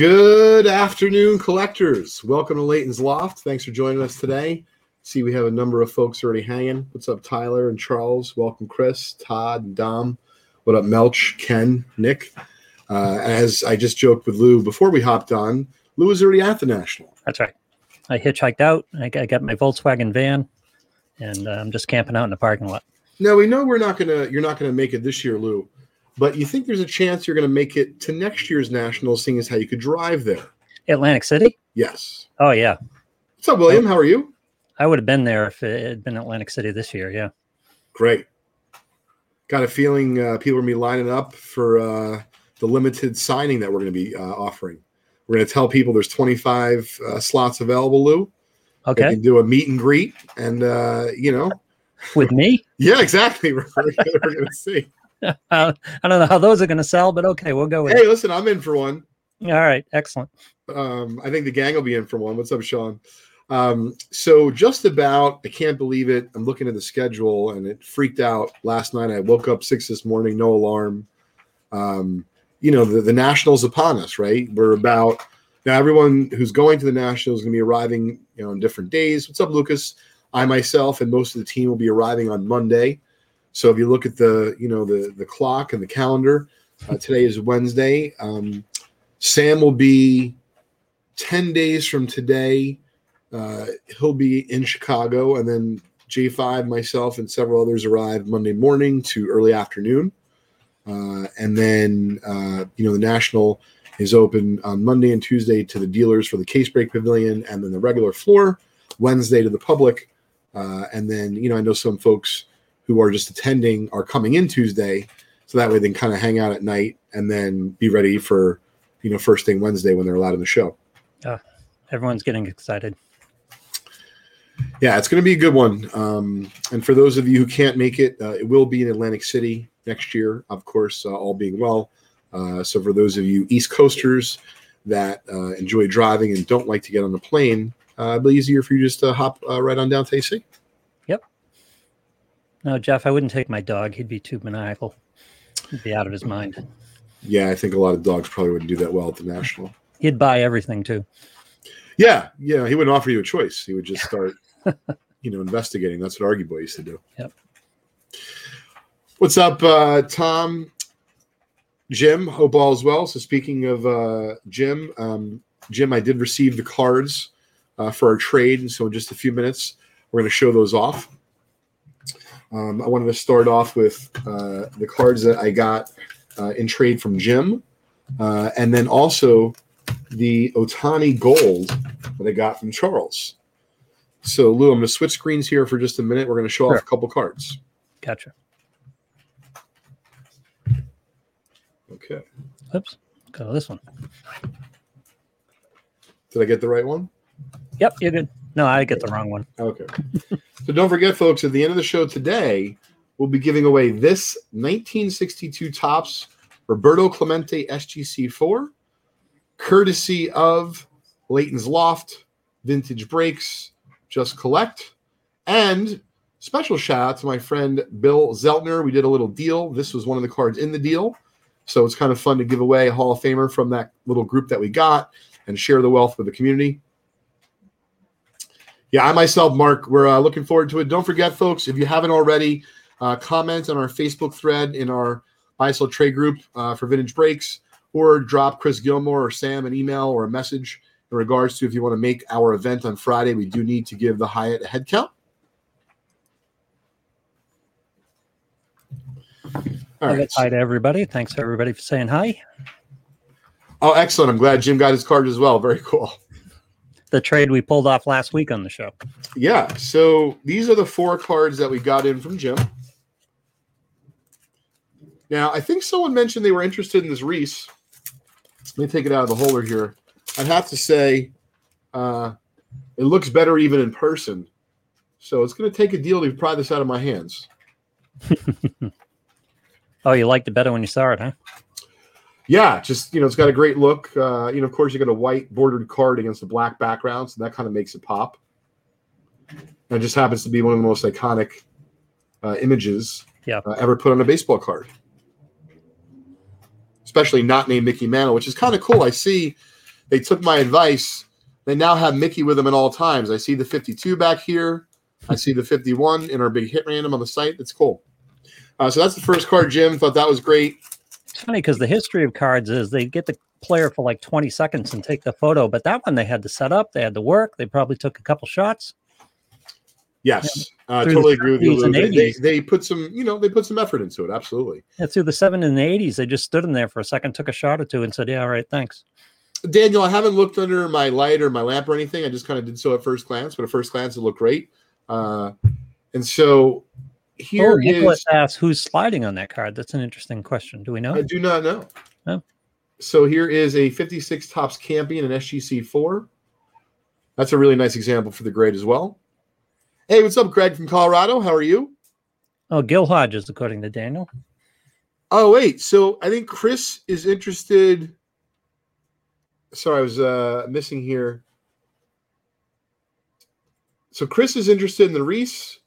Good afternoon, collectors. Welcome to Leighton's Loft. Thanks for joining us today. See, we have a number of folks already hanging. What's up, Tyler and Charles? Welcome, Chris, Todd, and Dom. What up, Melch, Ken, Nick? As I just joked with Lou before we hopped on, Lou was already at the National. That's right. I hitchhiked out. I got my Volkswagen van, and I'm just camping out in the parking lot. Now, we know you're not gonna make it this year, Lou. But you think there's a chance you're going to make it to next year's Nationals, seeing as how you could drive there. Atlantic City? Yes. Oh, yeah. What's up, William? How are you? I would have been there if it had been Atlantic City this year, yeah. Great. Got a feeling people are going to be lining up for the limited signing that we're going to be offering. We're going to tell people there's 25 slots available, Lou. Okay. They can do a meet and greet and, you know. With me? Yeah, exactly. We're going to see. I don't know how those are going to sell, but okay, we'll go with it. Hey, listen, I'm in for one. All right, excellent. I think the gang will be in for one. What's up, Sean? So just about, I can't believe it. I'm looking at the schedule, and it freaked out last night. I woke up 6 this morning, no alarm. You know, the Nationals upon us, right? We're about – now everyone who's going to the Nationals is going to be arriving, you know, on different days. What's up, Lucas? I, myself, and most of the team will be arriving on Monday. So if you look at the, you know, the clock and the calendar, today is Wednesday. Sam will be 10 days from today. He'll be in Chicago, and then J5, myself, and several others arrive Monday morning to early afternoon. And then, you know, the National is open on Monday and Tuesday to the dealers for the Case Break Pavilion, and then the regular floor, Wednesday to the public. And then, you know, I know some folks who are just attending are coming in Tuesday, so that way they can kind of hang out at night and then be ready for, you know, first thing Wednesday when they're allowed in the show. Everyone's getting excited. Yeah, it's going to be a good one. And for those of you who can't make it, it will be in Atlantic City next year, of course, all being well. So for those of you East Coasters that enjoy driving and don't like to get on the plane, it'll be easier for you just to hop right on down to AC. No, Jeff, I wouldn't take my dog. He'd be too maniacal. He'd be out of his mind. Yeah, I think a lot of dogs probably wouldn't do that well at the National. He'd buy everything, too. Yeah, he wouldn't offer you a choice. He would just start, you know, investigating. That's what Argy Boy used to do. Yep. What's up, Tom? Jim, hope all's well. So speaking of Jim, I did receive the cards for our trade, and so in just a few minutes, we're going to show those off. I wanted to start off with the cards that I got in trade from Jim, and then also the Ohtani Gold that I got from Charles. So, Lou, I'm going to switch screens here for just a minute. We're going to show off a couple cards. Gotcha. Okay. Oops. Go to this one. Did I get the right one? Yep, you're good. No, I get the wrong one. Okay. So don't forget, folks, at the end of the show today, we'll be giving away this 1962 Topps Roberto Clemente SGC4, courtesy of Leighton's Loft, Vintage Breaks, Just Collect, and special shout out to my friend Bill Zeltner. We did a little deal. This was one of the cards in the deal. So it's kind of fun to give away a Hall of Famer from that little group that we got and share the wealth with the community. Yeah, I myself, Mark, we're looking forward to it. Don't forget, folks, if you haven't already, comment on our Facebook thread in our Buy Sell Trade group for Vintage Breaks, or drop Chris Gilmore or Sam an email or a message in regards to if you want to make our event on Friday. We do need to give the Hyatt a head count. All right. Hi to everybody. Thanks, everybody, for saying hi. Oh, excellent. I'm glad Jim got his card as well. Very cool. The trade we pulled off last week on the show. Yeah, so these are the 4 cards that we got in from Jim. Now, I think someone mentioned they were interested in this Reese. Let me take it out of the holder here. I'd have to say it looks better even in person. So it's going to take a deal to pry this out of my hands. Oh, you liked it better when you saw it, huh? Yeah, just, you know, it's got a great look. You know, of course, you got a white bordered card against a black background, so that kind of makes it pop. And it just happens to be one of the most iconic images ever put on a baseball card. Especially not named Mickey Mantle, which is kind of cool. I see They took my advice. They now have Mickey with them at all times. I see the 52 back here. I see the 51 in our big hit random on the site. It's cool. So that's the first card, Jim. Thought that was great. It's funny because the history of cards is they get the player for like 20 seconds and take the photo. But that one they had to set up. They had to work. They probably took a couple shots. Yes, I totally agree with you. They put some, you know, they put some effort into it. Absolutely. Yeah, through the 70s and the 80s, they just stood in there for a second, took a shot or two and said, yeah, all right, thanks. Daniel, I haven't looked under my light or my lamp or anything. I just kind of did so at first glance, but at first glance, it looked great. And so here Nicholas asks, who's sliding on that card? That's an interesting question. Do we know? I do not know. No? So here is a 56 Topps Campion and SGC 4. That's a really nice example for the grade as well. Hey, what's up, Greg from Colorado? How are you? Oh, Gil Hodges, according to Daniel. Oh, wait. So I think Chris is interested. Sorry, I was missing here. So Chris is interested in the Reese.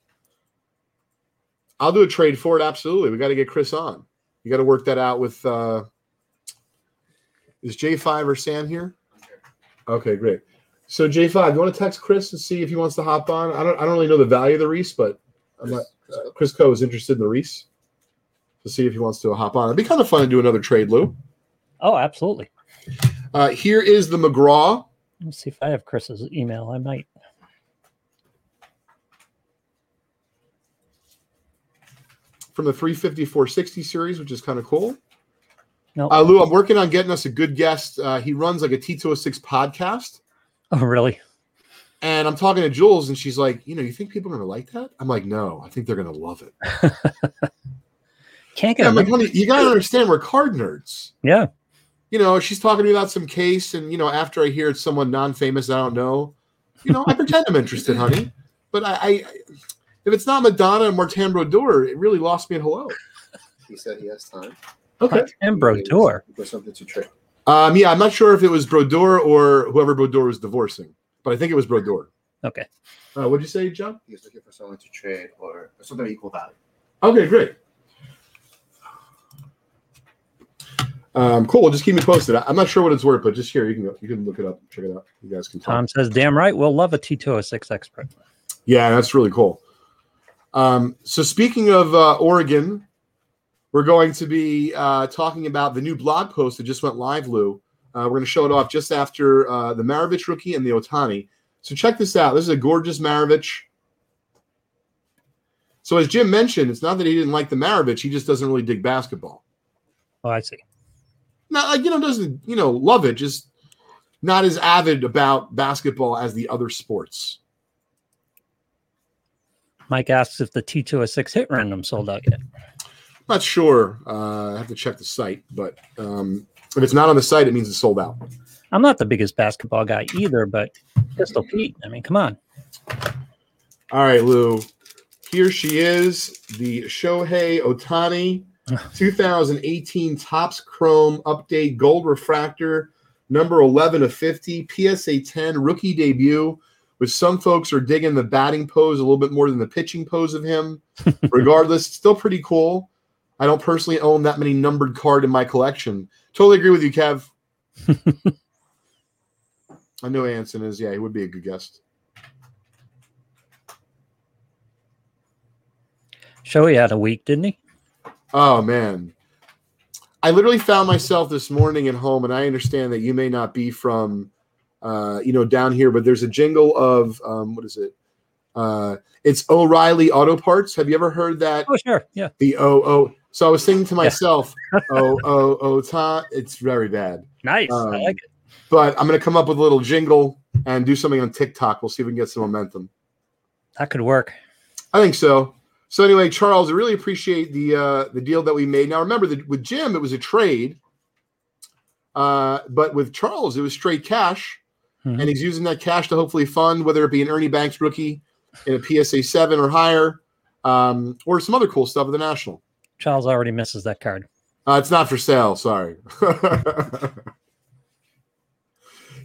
I'll do a trade for it. Absolutely. We got to get Chris on. You got to work that out with is J5 or Sam here? Okay, great. So J5, do you want to text Chris and see if he wants to hop on? I don't really know the value of the Reese, but I'm not, Chris Coe is interested in the Reese to see if he wants to hop on. It'd be kind of fun to do another trade, Lou. Oh, absolutely. Here is the McGraw. Let me see if I have Chris's email. I might. From the 350-460 series, which is kind of cool. Nope. Lou, I'm working on getting us a good guest. He runs like a T206 podcast. Oh, really? And I'm talking to Jules, and she's like, you know, you think people are going to like that? I'm like, no, I think they're going to love it. Can't get like, honey, you got to understand, we're card nerds. Yeah. You know, she's talking to me about some case, and, you know, after I hear it's someone non-famous I don't know, you know, I pretend I'm interested, honey. But if it's not Madonna and Martin Brodeur, it really lost me at hello. He said he has time. Okay. Martin Brodeur. He was something to trade. Yeah, I'm not sure if it was Brodeur or whoever Brodeur was divorcing, but I think it was Brodeur. Okay. What did you say, John? He was looking for someone to trade or something of equal value. Okay, great. Cool. Well, just keep me posted. I'm not sure what it's worth, but just here, you can go, you can look it up, check it out. You guys can talk. Tom says, damn right, we'll love a T206 expert. Yeah, that's really cool. So speaking of Oregon, we're going to be talking about the new blog post that just went live, Lou. We're going to show it off just after the Maravich rookie and the Ohtani. So check this out. This is a gorgeous Maravich. So as Jim mentioned, it's not that he didn't like the Maravich. He just doesn't really dig basketball. Oh, I see. Not like, you know, doesn't, you know, love it. Just not as avid about basketball as the other sports. Mike asks if the T206 hit random sold out yet. Not sure. I have to check the site, but if it's not on the site, it means it's sold out. I'm not the biggest basketball guy either, but Pistol Pete, I mean, come on. All right, Lou. Here she is, the Shohei Ohtani 2018 Topps Chrome Update Gold Refractor, number 11 of 50, PSA 10, rookie debut. With some folks are digging the batting pose a little bit more than the pitching pose of him. Regardless, still pretty cool. I don't personally own that many numbered card in my collection. Totally agree with you, Kev. I know Anson is. Yeah, he would be a good guest. Shohei had a week, didn't he? Oh, man. I literally found myself this morning at home, and I understand that you may not be from, you know, down here, but there's a jingle of, what is it? It's O'Reilly Auto Parts. Have you ever heard that? Oh, sure. Yeah. The O. So I was singing to myself, Tom. It's very bad. Nice. I like it. But I'm going to come up with a little jingle and do something on TikTok. We'll see if we can get some momentum. That could work. I think so. So anyway, Charles, I really appreciate the deal that we made. Now, remember, with Jim, it was a trade. But with Charles, it was straight cash. Mm-hmm. And he's using that cash to hopefully fund, whether it be an Ernie Banks rookie in a PSA 7 or higher, or some other cool stuff at the National. Charles already misses that card. It's not for sale. Sorry. You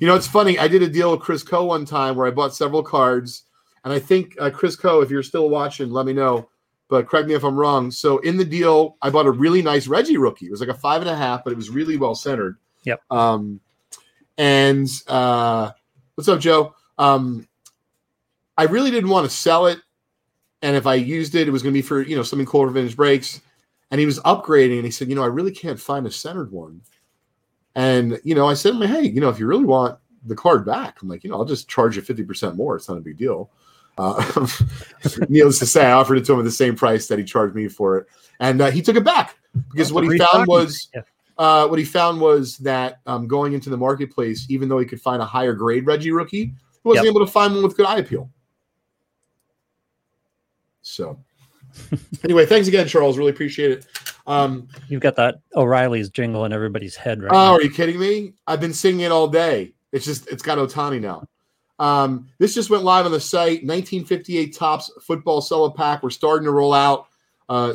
know, it's funny. I did a deal with Chris Coe one time where I bought several cards. And I think, Chris Coe, if you're still watching, let me know. But correct me if I'm wrong. So in the deal, I bought a really nice Reggie rookie. It was like a 5.5, but it was really well centered. Yep. And what's up, Joe? I really didn't want to sell it. And if I used it, it was going to be for, you know, something cool for Vintage Breaks. And he was upgrading, and he said, you know, I really can't find a centered one. And, you know, I said to him, hey, you know, if you really want the card back, I'm like, you know, I'll just charge you 50% more. It's not a big deal. Needless to say, I offered it to him at the same price that he charged me for it. And he took it back because what he found was that going into the marketplace, even though he could find a higher grade Reggie rookie, he wasn't able to find one with good eye appeal. So anyway, thanks again, Charles. Really appreciate it. You've got that O'Reilly's jingle in everybody's head right now. Oh, are you kidding me? I've been singing it all day. It's got Ohtani now. This just went live on the site. 1958 Topps football sell-a pack. We're starting to roll out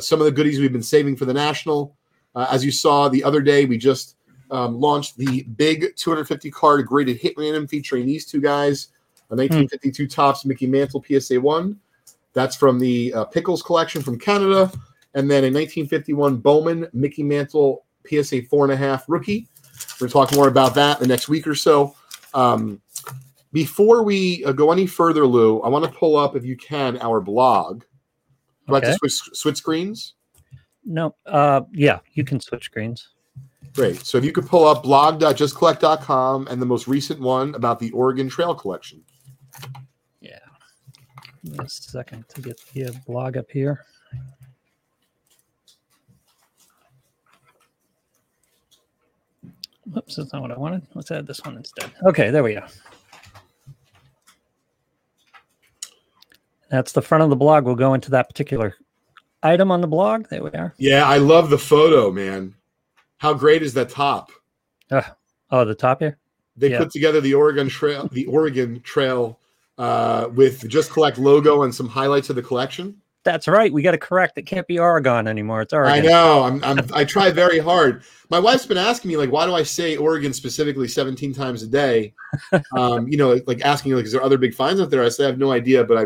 some of the goodies we've been saving for the National. As you saw the other day, we just launched the big 250 card graded hit random featuring these two guys. A 1952 Topps Mickey Mantle PSA 1. That's from the Pickles collection from Canada. And then a 1951 Bowman Mickey Mantle PSA 4.5 rookie. We're going to talk more about that the next week or so. Before we go any further, Lou, I want to pull up, if you can, our blog. Would you like to switch screens? No. Yeah, you can switch screens. Great. So if you could pull up blog.justcollect.com and the most recent one about the Oregon Trail Collection. Yeah. Give me a second to get the blog up here. Whoops, that's not what I wanted. Let's add this one instead. Okay, there we go. That's the front of the blog. We'll go into that particular item on the blog. There we are. Yeah, I love the photo, man. How great is that top? The top here? They put together the Oregon Trail with the Just Collect logo and some highlights of the collection. That's right. We got to correct. It can't be Oregon anymore. It's Oregon. I know. I try very hard. My wife's been asking me, like, why do I say Oregon specifically 17 times a day? You know, like asking, like, is there other big finds out there? I say I have no idea, but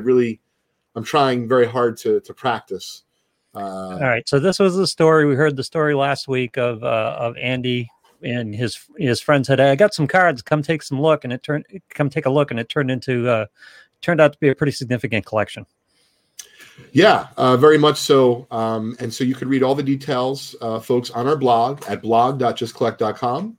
I'm trying very hard to practice. All right. So this was the story. We heard the story last week of Andy and his friends said, hey, I got some cards. Come take a look, and it turned out to be a pretty significant collection. Yeah, very much so. And so you can read all the details, folks, on our blog at blog.justcollect.com.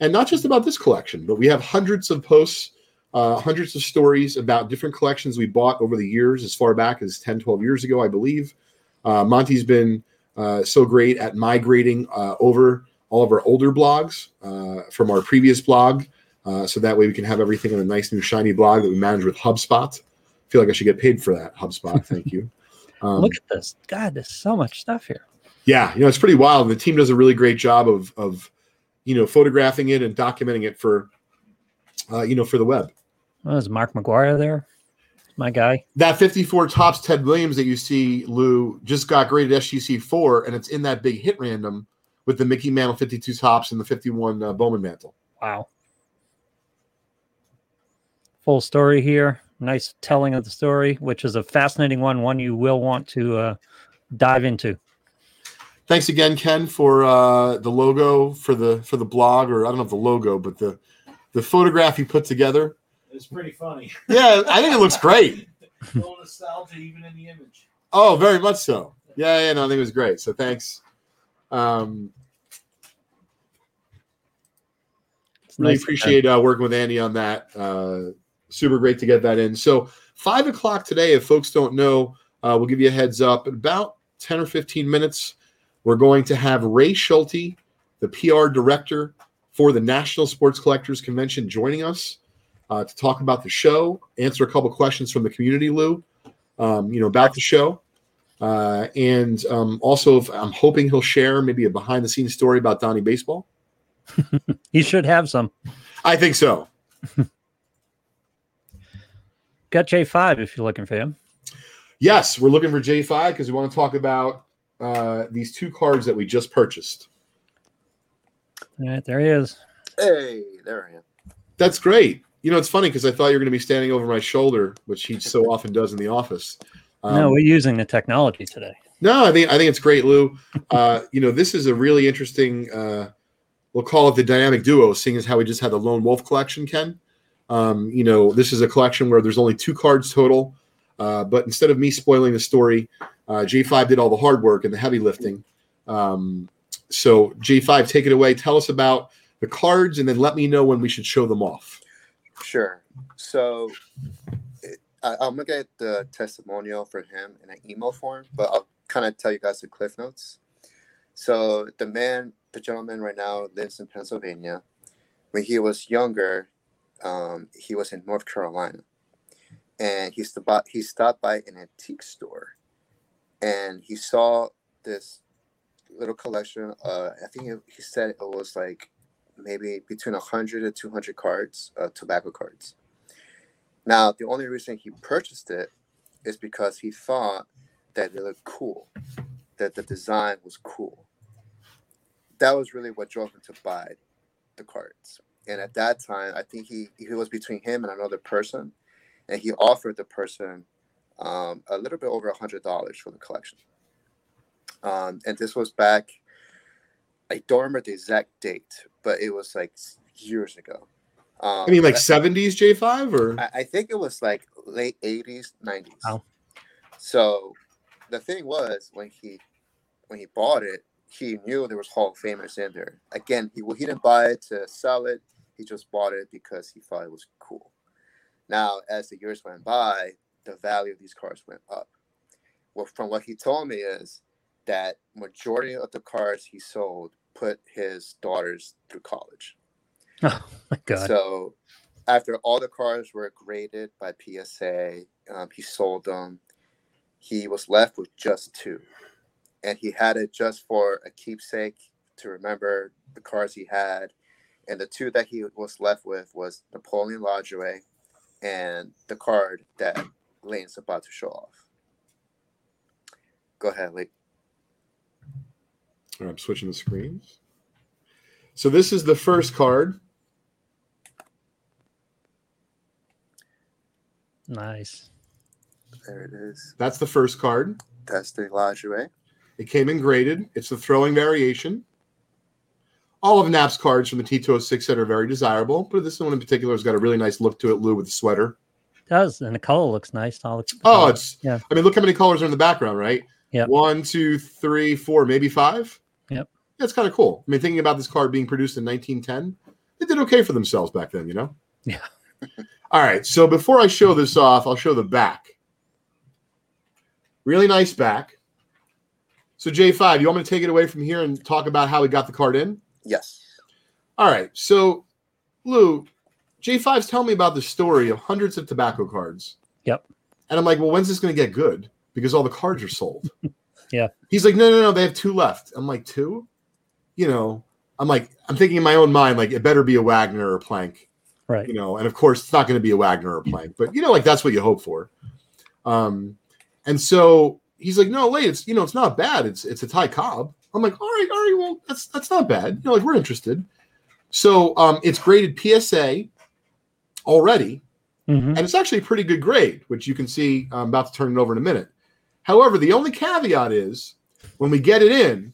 And not just about this collection, but we have hundreds of posts, hundreds of stories about different collections we bought over the years, as far back as 10, 12 years ago, I believe. Monty's been so great at migrating over all of our older blogs from our previous blog. So that way we can have everything in a nice new shiny blog that we manage with HubSpot. Feel like I should get paid for that, HubSpot. Thank you. Look at this. God, there's so much stuff here. Yeah, you know, it's pretty wild. And the team does a really great job of you know, photographing it and documenting it for you know, for the web. Well, is Mark McGuire there? My guy. That 54 Topps Ted Williams that you see, Lou, just got graded SGC 4, and it's in that big hit random with the Mickey Mantle 52 Topps and the 51 Bowman Mantle. Wow. Full story here. Nice telling of the story, which is a fascinating one you will want to dive into. Thanks again, Ken, for the logo for the blog, or I don't know if the logo, but the photograph you put together. It's pretty funny. Yeah, I think it looks great. A little nostalgia even in the image. Oh, very much so. Yeah, no, I think it was great. So thanks. Really appreciate working with Andy on that. Super great to get that in. So 5 o'clock today, if folks don't know, we'll give you a heads up. In about 10 or 15 minutes, we're going to have Ray Schulte, the PR director for the National Sports Collectors Convention, joining us to talk about the show, answer a couple questions from the community, Lou, you know, about the show. And also, I'm hoping he'll share maybe a behind-the-scenes story about Donnie Baseball. He should have some. I think so. Got J5 if you're looking for him. Yes, we're looking for J5 because we want to talk about these two cards that we just purchased. All right, there he is. Hey, there I am. That's great. You know, it's funny because I thought you were going to be standing over my shoulder, which he so often does in the office. No, we're using the technology today. No, I think it's great, Lou. You know, this is a really interesting we'll call it the dynamic duo, seeing as how we just had the Lone Wolf collection, Ken. You know, this is a collection where there's only two cards total. But instead of me spoiling the story, J5 did all the hard work and the heavy lifting. So J5, take it away. Tell us about the cards and then let me know when we should show them off. Sure. So I'm going to get the testimonial for him in an email form, but I'll kind of tell you guys the cliff notes. So the man, the gentleman right now lives in Pennsylvania. When he was younger, he was in North Carolina. And he stopped by an antique store, and he saw this little collection. I think he said it was like maybe between 100 and 200 cards, tobacco cards. Now, the only reason he purchased it is because he thought that they looked cool, that the design was cool. That was really what drove him to buy the cards. And at that time, I think he was between him and another person. And he offered the person a little bit over $100 for the collection. And this was back, I don't remember the exact date, but it was like years ago. I mean, like 70s J5? Or I think it was like late 80s, 90s. Oh. So the thing was, when he bought it, he knew there was Hall of Famers in there. Again, he didn't buy it to sell it. He just bought it because he thought it was cool. Now, as the years went by, the value of these cards went up. Well, from what he told me is that majority of the cards he sold put his daughters through college. Oh, my God. So after all the cards were graded by PSA, he sold them. He was left with just two. And he had it just for a keepsake to remember the cards he had. And the two that he was left with was Napoleon Lajoie, and the card that Lane's about to show off. Go ahead, Lane. All right, I'm switching the screens. So this is the first card. Nice. There it is. That's the first card. That's the Lajoie. It came in graded. It's the throwing variation. All of Knapp's cards from the T206 set are very desirable, but this one in particular has got a really nice look to it, Lou, with the sweater. It does, and the color looks nice. Yeah. I mean, look how many colors are in the background, right? Yeah. 1, 2, 3, 4, maybe 5. Yep. Yeah, it's kind of cool. I mean, thinking about this card being produced in 1910, they did okay for themselves back then, you know? Yeah. All right, so before I show this off, I'll show the back. Really nice back. So, J5, you want me to take it away from here and talk about how we got the card in? Yes. All right. So, Lou, J5's telling me about the story of hundreds of tobacco cards. Yep. And I'm like, well, when's this going to get good? Because all the cards are sold. Yeah. He's like, no. They have two left. I'm like, two? You know, I'm thinking in my own mind, like, it better be a Wagner or a Plank. Right. You know, and of course, it's not going to be a Wagner or a Plank. But, you know, like, that's what you hope for. And so he's like, no, wait, it's, you know, it's not bad. It's a Ty Cobb. I'm like, all right, well, that's not bad. You know, like, we're interested. So it's graded PSA already, and it's actually a pretty good grade, which you can see I'm about to turn it over in a minute. However, the only caveat is when we get it in,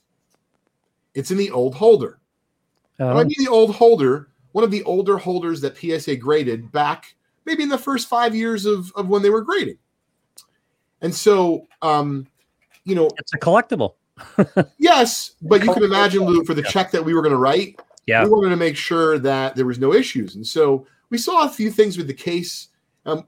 it's in the old holder. When I mean the old holder, one of the older holders that PSA graded back maybe in the first 5 years of when they were grading. And so, you know. It's a collectible. Yes, but you can imagine, Lou, for the check that we were going to write, we wanted to make sure that there was no issues. And so we saw a few things with the case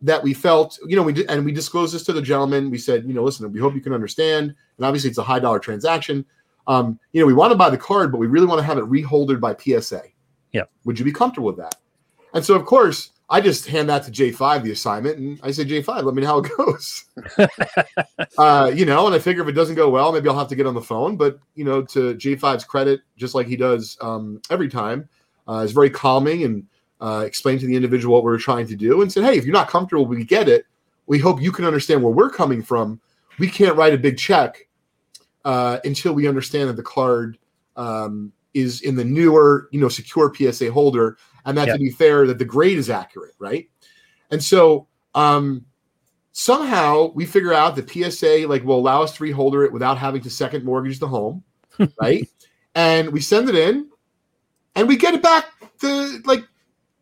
that we felt, you know, we disclosed this to the gentleman. We said, you know, listen, we hope you can understand. And obviously it's a $100 transaction. You know, we want to buy the card, but we really want to have it reholdered by PSA. Yeah. Would you be comfortable with that? And so, of course, I just hand that to J5, the assignment, and I say, J5, let me know how it goes. You know, and I figure if it doesn't go well, maybe I'll have to get on the phone. But, you know, to J5's credit, just like he does every time, is very calming and explained to the individual what we're trying to do and said, hey, if you're not comfortable, we get it. We hope you can understand where we're coming from. We can't write a big check until we understand that the card is in the newer, you know, secure PSA holder. And that to be fair, that the grade is accurate, right? And so somehow we figure out that PSA like will allow us to reholder it without having to second mortgage the home, right? And we send it in, And we get it back to, like,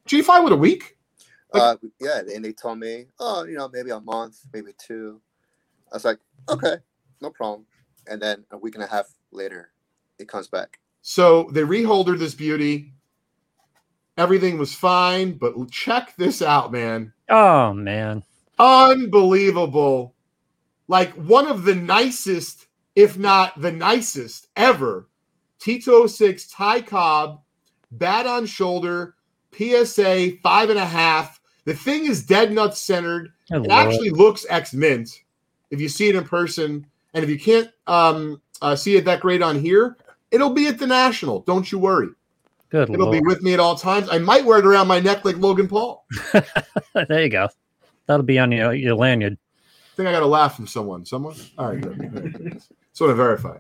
G5 with a week? Like, yeah, and they told me, oh, you know, maybe a month, maybe two. I was like, okay, no problem. And then a week and a half later, it comes back. So they reholdered this beauty. Everything was fine, but check this out, man. Oh, man. Unbelievable. Like, one of the nicest, if not the nicest ever, T206 Ty Cobb, bat on shoulder, PSA 5.5. The thing is dead nuts centered. It actually looks ex-mint if you see it in person. And if you can't see it that great on here, it'll be at the National. Don't you worry. Good It'll Lord. Be with me at all times. I might wear it around my neck like Logan Paul. There you go. That'll be on your lanyard. I think I got a laugh from someone. Someone? All right. Good. Just want to verify.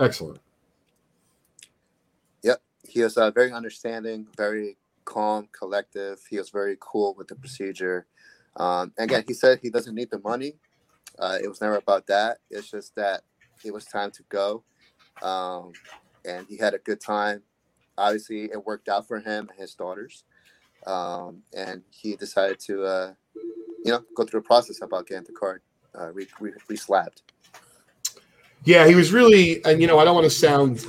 Excellent. Yep. He was very understanding, very calm, collective. He was very cool with the procedure. Again, he said he doesn't need the money. It was never about that. It's just that it was time to go. And he had a good time. Obviously, it worked out for him and his daughters. And he decided to, go through the process about getting the card re-slapped. Yeah, he was really, and, I don't want to sound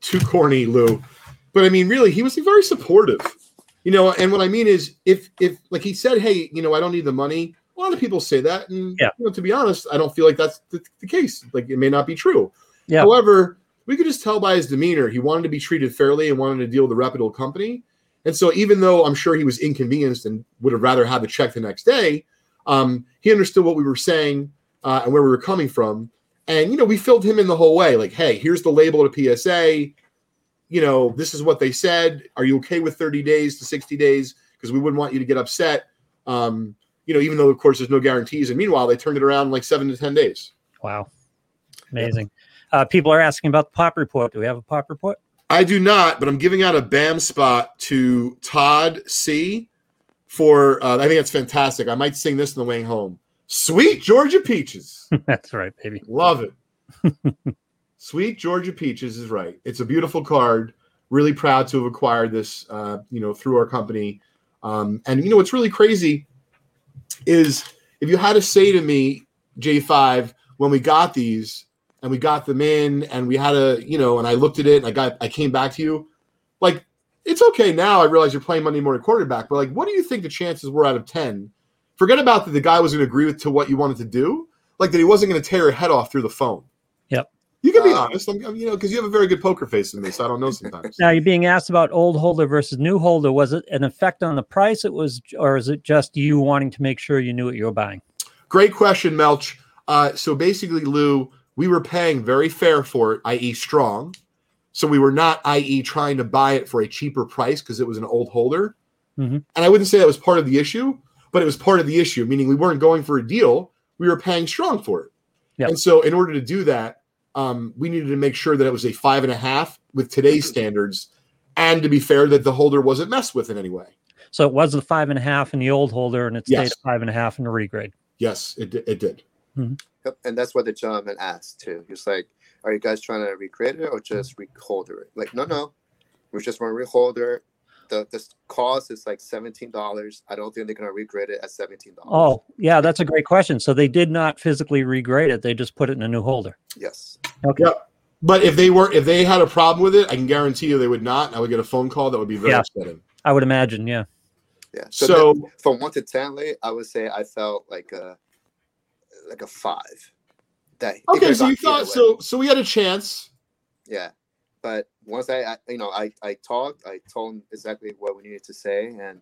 too corny, Lou, but, I mean, really, he was very supportive. And what I mean is if like he said, hey, I don't need the money. A lot of people say that. And, yeah. To be honest, I don't feel like that's the case. Like, it may not be true. Yeah. However, we could just tell by his demeanor, he wanted to be treated fairly and wanted to deal with a reputable company. And so even though I'm sure he was inconvenienced and would have rather had the check the next day, he understood what we were saying and where we were coming from. And, we filled him in the whole way. Like, hey, here's the label to PSA. This is what they said. Are you okay with 30 days to 60 days? Because we wouldn't want you to get upset. Even though, of course, there's no guarantees. And meanwhile, they turned it around in like 7 to 10 days. Wow. Amazing. Yeah. People are asking about the pop report. Do we have a pop report? I do not, but I'm giving out a BAM spot to Todd C. for I think that's fantastic. I might sing this on the way home. Sweet Georgia Peaches. That's right, baby. Love it. Sweet Georgia Peaches is right. It's a beautiful card. Really proud to have acquired this, through our company. And, what's really crazy is if you had to say to me, J5, when we got these, and we got them in, and we had a, and I looked at it, and I came back to you. Like, it's okay now. I realize you're playing Monday morning quarterback, but, like, what do you think the chances were out of 10? Forget about that the guy was going to agree to what you wanted to do, like that he wasn't going to tear your head off through the phone. Yep. You can be honest, because you have a very good poker face in this. I don't know sometimes. Now, you're being asked about old holder versus new holder. Was it an effect on the price it was, or is it just you wanting to make sure you knew what you were buying? Great question, Melch. So basically, Lou, we were paying very fair for it, i.e. strong. So we were not, i.e. trying to buy it for a cheaper price because it was an old holder. Mm-hmm. And I wouldn't say that was part of the issue, but it was part of the issue, meaning we weren't going for a deal. We were paying strong for it. Yep. And so in order to do that, we needed to make sure that it was a 5.5 with today's standards, and to be fair that the holder wasn't messed with in any way. So it was the 5.5 in the old holder, and it stayed at 5.5 in the regrade. Yes, it did. Mm-hmm. Yep. And that's what the gentleman asked too. He was like, "Are you guys trying to regrade it or just reholder it?" Like, no, we just want to reholder. The cost is like $17. I don't think they're going to regrade it at $17. Oh, yeah, that's a great question. So they did not physically regrade it; they just put it in a new holder. Yes. Okay. Yep. But if they had a problem with it, I can guarantee you they would not. And I would get a phone call that would be very upsetting. I would imagine. Yeah. Yeah. So then, from 1 to 10, late, I would say I felt like a 5. That okay, so you thought so we had a chance. Yeah, but once I talked, I told him exactly what we needed to say, and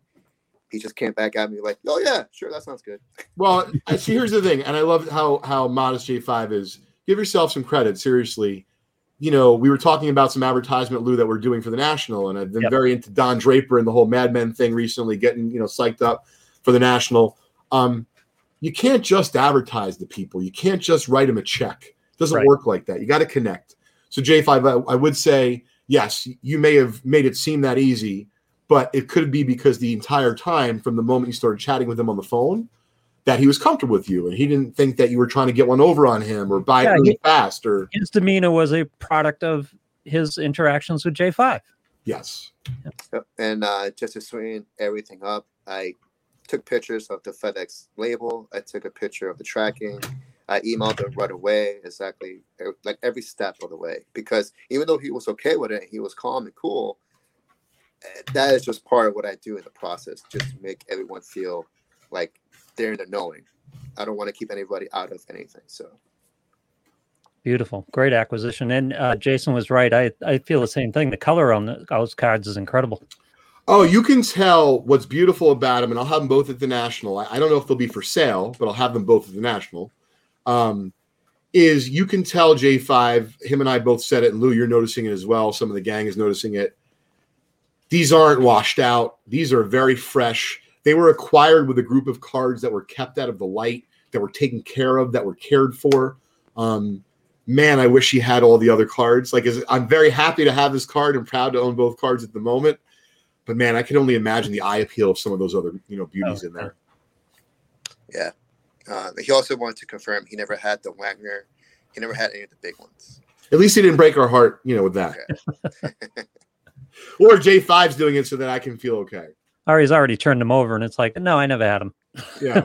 he just came back at me like, "Oh yeah, sure, that sounds good." Well, see, here's the thing, and I love how modest J5 is. Give yourself some credit, seriously. We were talking about some advertisement, Lou, that we're doing for the National, and I've been very into Don Draper and the whole Mad Men thing recently, getting psyched up for the National. You can't just advertise to people. You can't just write them a check. It doesn't work like that. You got to connect. So J5, I would say, yes, you may have made it seem that easy, but it could be because the entire time from the moment you started chatting with him on the phone that he was comfortable with you and he didn't think that you were trying to get one over on him or buy it really fast. Or his demeanor was a product of his interactions with J5. Yes. Yep. And just to sweeten everything up, I took pictures of the FedEx label. I took a picture of the tracking. I emailed him right away, exactly, like every step of the way. Because even though he was okay with it, he was calm and cool, that is just part of what I do in the process, just to make everyone feel like they're in the knowing. I don't want to keep anybody out of anything. So beautiful. Great acquisition. And Jason was right. I feel the same thing. The color on those cards is incredible. Oh, you can tell what's beautiful about them, and I'll have them both at the National. I don't know if they'll be for sale, but I'll have them both at the National. Is you can tell J5, him and I both said it, and Lou, you're noticing it as well. Some of the gang is noticing it. These aren't washed out. These are very fresh. They were acquired with a group of cards that were kept out of the light, that were taken care of, that were cared for. Man, I wish he had all the other cards. Like, I'm very happy to have this card and proud to own both cards at the moment. But, man, I can only imagine the eye appeal of some of those other, beauties in there. Yeah. He also wanted to confirm he never had the Wagner. He never had any of the big ones. At least he didn't break our heart, with that. Okay. Or J5's doing it so that I can feel okay. Ari's already turned them over, and it's like, no, I never had them. Yeah.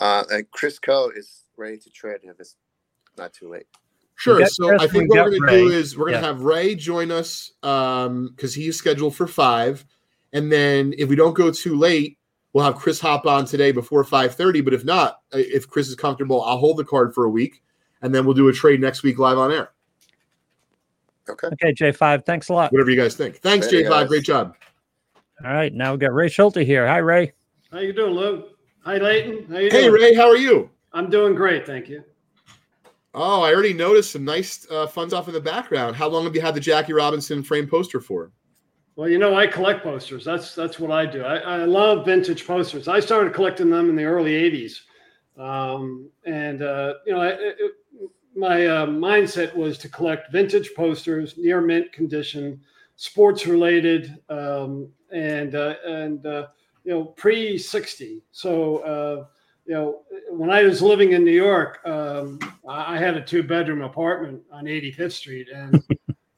And Chris Coe is ready to trade him. It's not too late. Sure. So Chris, I think what we're going to do is we're going to have Ray join us because he's scheduled for 5. And then if we don't go too late, we'll have Chris hop on today before 5:30. But if not, if Chris is comfortable, I'll hold the card for a week, and then we'll do a trade next week live on air. Okay, J5, thanks a lot. Whatever you guys think. Thanks, hey, J5. Guys. Great job. All right, now we've got Ray Schulte here. Hi, Ray. How you doing, Lou? Hi, Leighton. Hey, Ray, how are you? I'm doing great, thank you. Oh, I already noticed some nice fun stuff in the background. How long have you had the Jackie Robinson frame poster for? Well, I collect posters. That's what I do. I love vintage posters. I started collecting them in the early 80s. My mindset was to collect vintage posters, near mint condition, sports-related, pre-60. So, when I was living in New York, I had a 2-bedroom apartment on 85th Street, and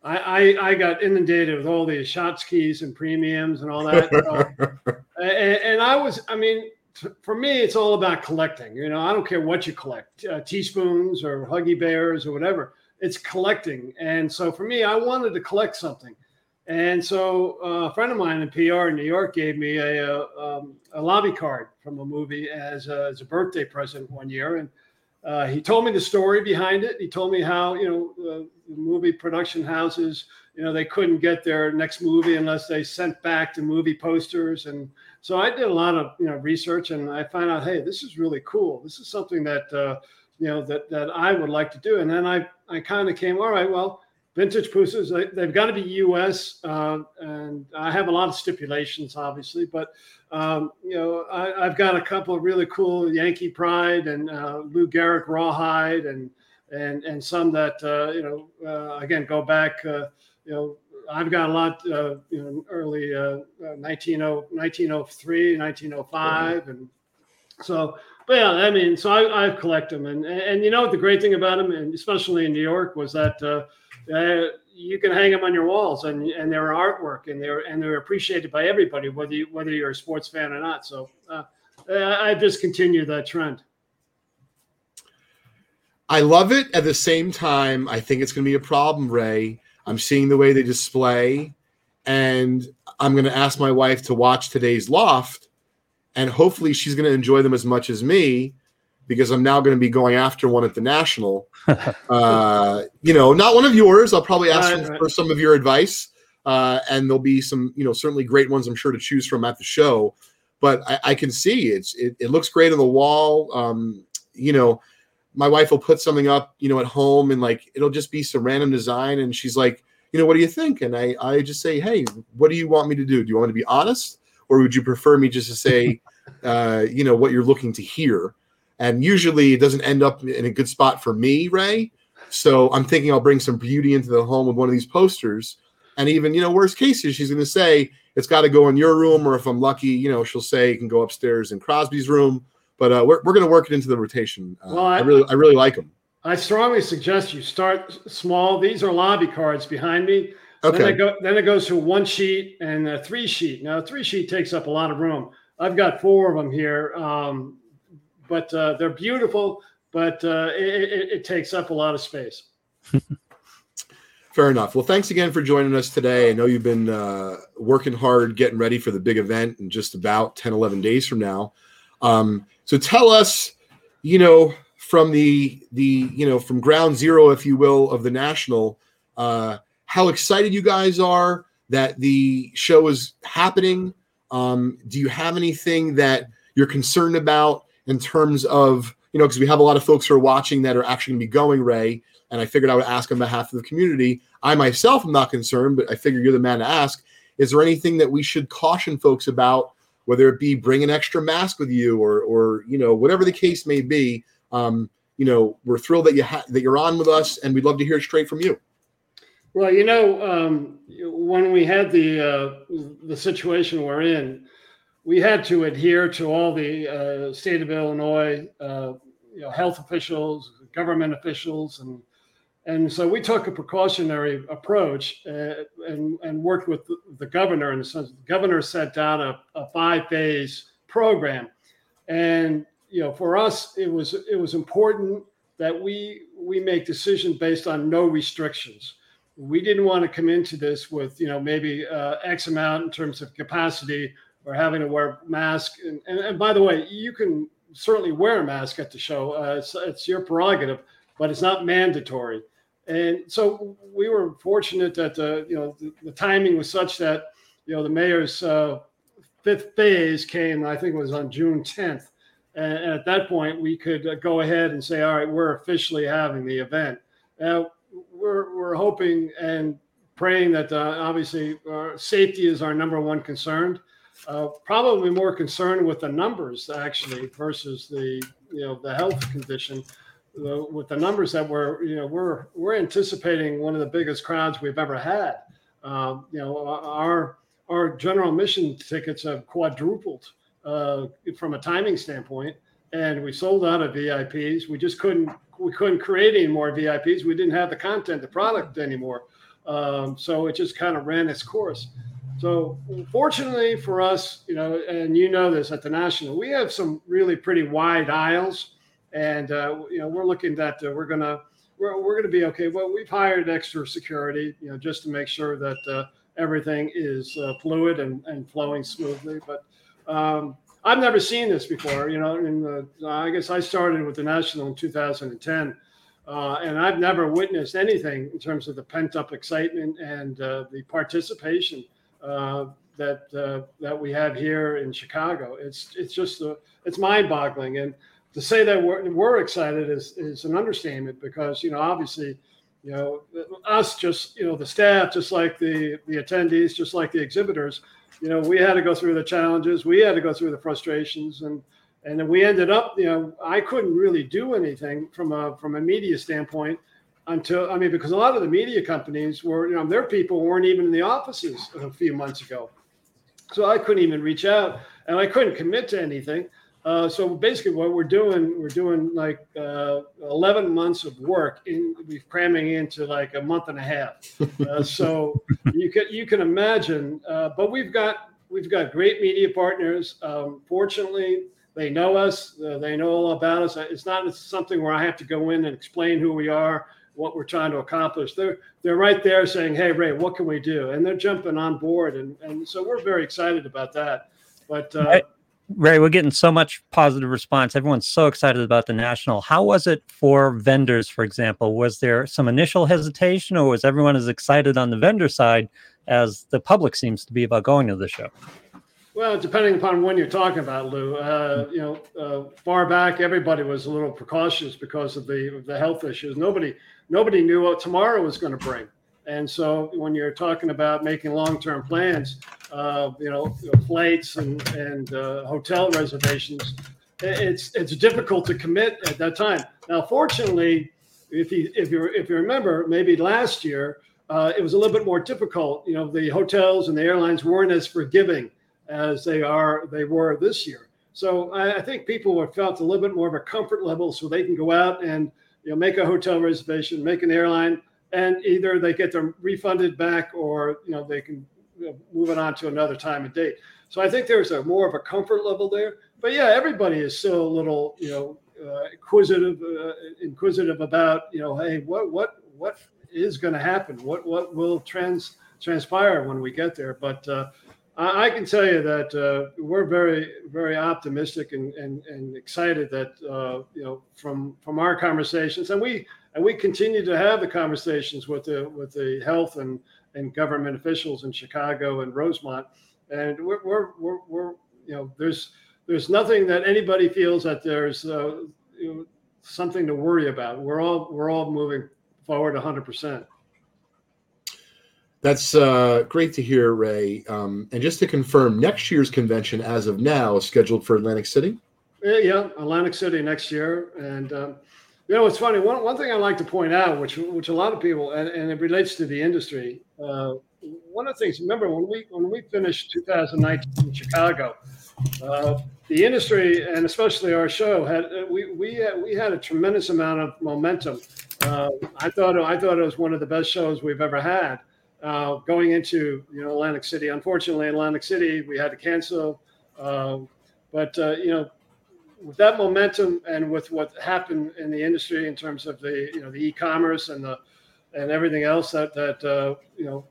I got inundated with all these Schottskys and premiums and all that. And for me, it's all about collecting. I don't care what you collect, teaspoons or Huggy Bears or whatever. It's collecting. And so for me, I wanted to collect something. And so a friend of mine in PR in New York gave me a lobby card from a movie as a birthday present one year. And he told me the story behind it. He told me how, the movie production houses, they couldn't get their next movie unless they sent back the movie posters. And so I did a lot of, research, and I found out, hey, this is really cool. This is something that, that I would like to do. And then I kind of came, all right, well, vintage posters, they've got to be U.S., and I have a lot of stipulations, obviously. But, I've got a couple of really cool Yankee Pride and Lou Gehrig Rawhide and some that, again, go back, I've got a lot, early 1903, 1905. And so, but yeah, I collect them. And the great thing about them, and especially in New York, was that you can hang them on your walls and they're artwork and they're appreciated by everybody, whether you're a sports fan or not. So I just continue that trend. I love it. At the same time, I think it's going to be a problem, Ray. I'm seeing the way they display, and I'm going to ask my wife to watch today's Loft, and hopefully she's going to enjoy them as much as me, because I'm now going to be going after one at the National. Not one of yours. I'll probably ask for some of your advice, and there'll be some, certainly great ones I'm sure to choose from at the show. But I can see it looks great on the wall. My wife will put something up, at home, and like, it'll just be some random design. And she's like, what do you think? And I just say, hey, what do you want me to do? Do you want me to be honest? Or would you prefer me just to say, what you're looking to hear? And usually it doesn't end up in a good spot for me, Ray. So I'm thinking I'll bring some beauty into the home with one of these posters. And even, worst cases, she's going to say, it's got to go in your room. Or if I'm lucky, she'll say it can go upstairs in Crosby's room. But we're going to work it into the rotation. I really like them. I strongly suggest you start small. These are lobby cards behind me. Okay. Then it goes through one sheet and a three sheet. Now, a three sheet takes up a lot of room. I've got four of them here, but they're beautiful, but it takes up a lot of space. Fair enough. Well, thanks again for joining us today. I know you've been working hard, getting ready for the big event in just about 10, 11 days from now. So tell us, from from ground zero, if you will, of the National, how excited you guys are that the show is happening. Do you have anything that you're concerned about in terms of, because we have a lot of folks who are watching that are actually going to be going, Ray, and I figured I would ask on behalf of the community. I myself am not concerned, but I figure you're the man to ask. Is there anything that we should caution folks about, whether it be bring an extra mask with you or whatever the case may be? We're thrilled that you're on with us, and we'd love to hear straight from you. Well, when we had the situation we're in, we had to adhere to all the state of Illinois, health officials, government officials, and so we took a precautionary approach and worked with the governor. In the sense, the governor sent out a 5-phase program, and for us it was important that we make decisions based on no restrictions. We didn't want to come into this with maybe X amount in terms of capacity or having to wear masks. And by the way, you can certainly wear a mask at the show. It's your prerogative, but it's not mandatory. And so we were fortunate that the timing was such that the mayor's 5th phase came, I think it was on June 10th. And at that point, we could go ahead and say, all right, we're officially having the event. Now, we're hoping and praying that obviously our safety is our number one concern. Probably more concerned with the numbers actually versus the the health condition. With the numbers that we're anticipating one of the biggest crowds we've ever had. Our general admission tickets have quadrupled from a timing standpoint, and we sold out of VIPs. We just couldn't create any more VIPs. We didn't have the product anymore. So it just kind of ran its course. So fortunately for us, and this at the National, we have some really pretty wide aisles, and we're looking that we're gonna be okay. Well, we've hired extra security, just to make sure that everything is fluid and flowing smoothly. But I've never seen this before, I guess I started with the National in 2010. And I've never witnessed anything in terms of the pent-up excitement and the participation that we have here in Chicago. It's mind-boggling, and to say that we're excited is an understatement, because obviously us, just the staff, just like the attendees, just like the exhibitors, we had to go through the challenges, we had to go through the frustrations, and then we ended up I couldn't really do anything from a media standpoint. Until, because a lot of the media companies were, their people weren't even in the offices a few months ago. So I couldn't even reach out, and I couldn't commit to anything. So basically what we're doing like 11 months of work we're cramming into like a month and a half. So you can imagine, but we've got great media partners. Fortunately, they know us, they know all about us. It's not something where I have to go in and explain who we are, what we're trying to accomplish. They're right there saying, hey, Ray, what can we do? And they're jumping on board. And so we're very excited about that. But Ray, we're getting so much positive response. Everyone's so excited about the National. How was it for vendors, for example? Was there some initial hesitation, or was everyone as excited on the vendor side as the public seems to be about going to the show? Well, depending upon when you're talking about, Lou, far back, everybody was a little precautious because of the health issues. Nobody knew what tomorrow was going to bring. And so when you're talking about making long-term plans, flights and hotel reservations, it's difficult to commit at that time. Now, fortunately, if you remember, maybe last year, it was a little bit more difficult. The hotels and the airlines weren't as forgiving as they were this year. So I think people have felt a little bit more of a comfort level, so they can go out and make a hotel reservation, make an airline and either they get them refunded back or, you know, they can move it on to another time and date. So I think there's a more of a comfort level there. But yeah, everybody is still a little, you know, inquisitive about, you know, hey, what is going to happen? What will transpire when we get there? But I can tell you that we're very, very optimistic and excited that, you know, from our conversations, and we continue to have the conversations with the health and government officials in Chicago and Rosemont, and we're you know, there's nothing that anybody feels that there's you know, something to worry about. We're all moving forward 100%. That's great to hear, Ray. And just to confirm, next year's convention, as of now, is scheduled for Atlantic City? Yeah, Atlantic City next year. And, you know, it's funny. One thing I like to point out, which a lot of people, and it relates to the industry, one of the things, remember, when we finished 2019 in Chicago, the industry, and especially our show, had a tremendous amount of momentum. I thought it was one of the best shows we've ever had. Going into, you know, Atlantic City. Unfortunately, Atlantic City, we had to cancel. But you know, with that momentum and with what happened in the industry in terms of the, you know, the e-commerce and everything else that you know,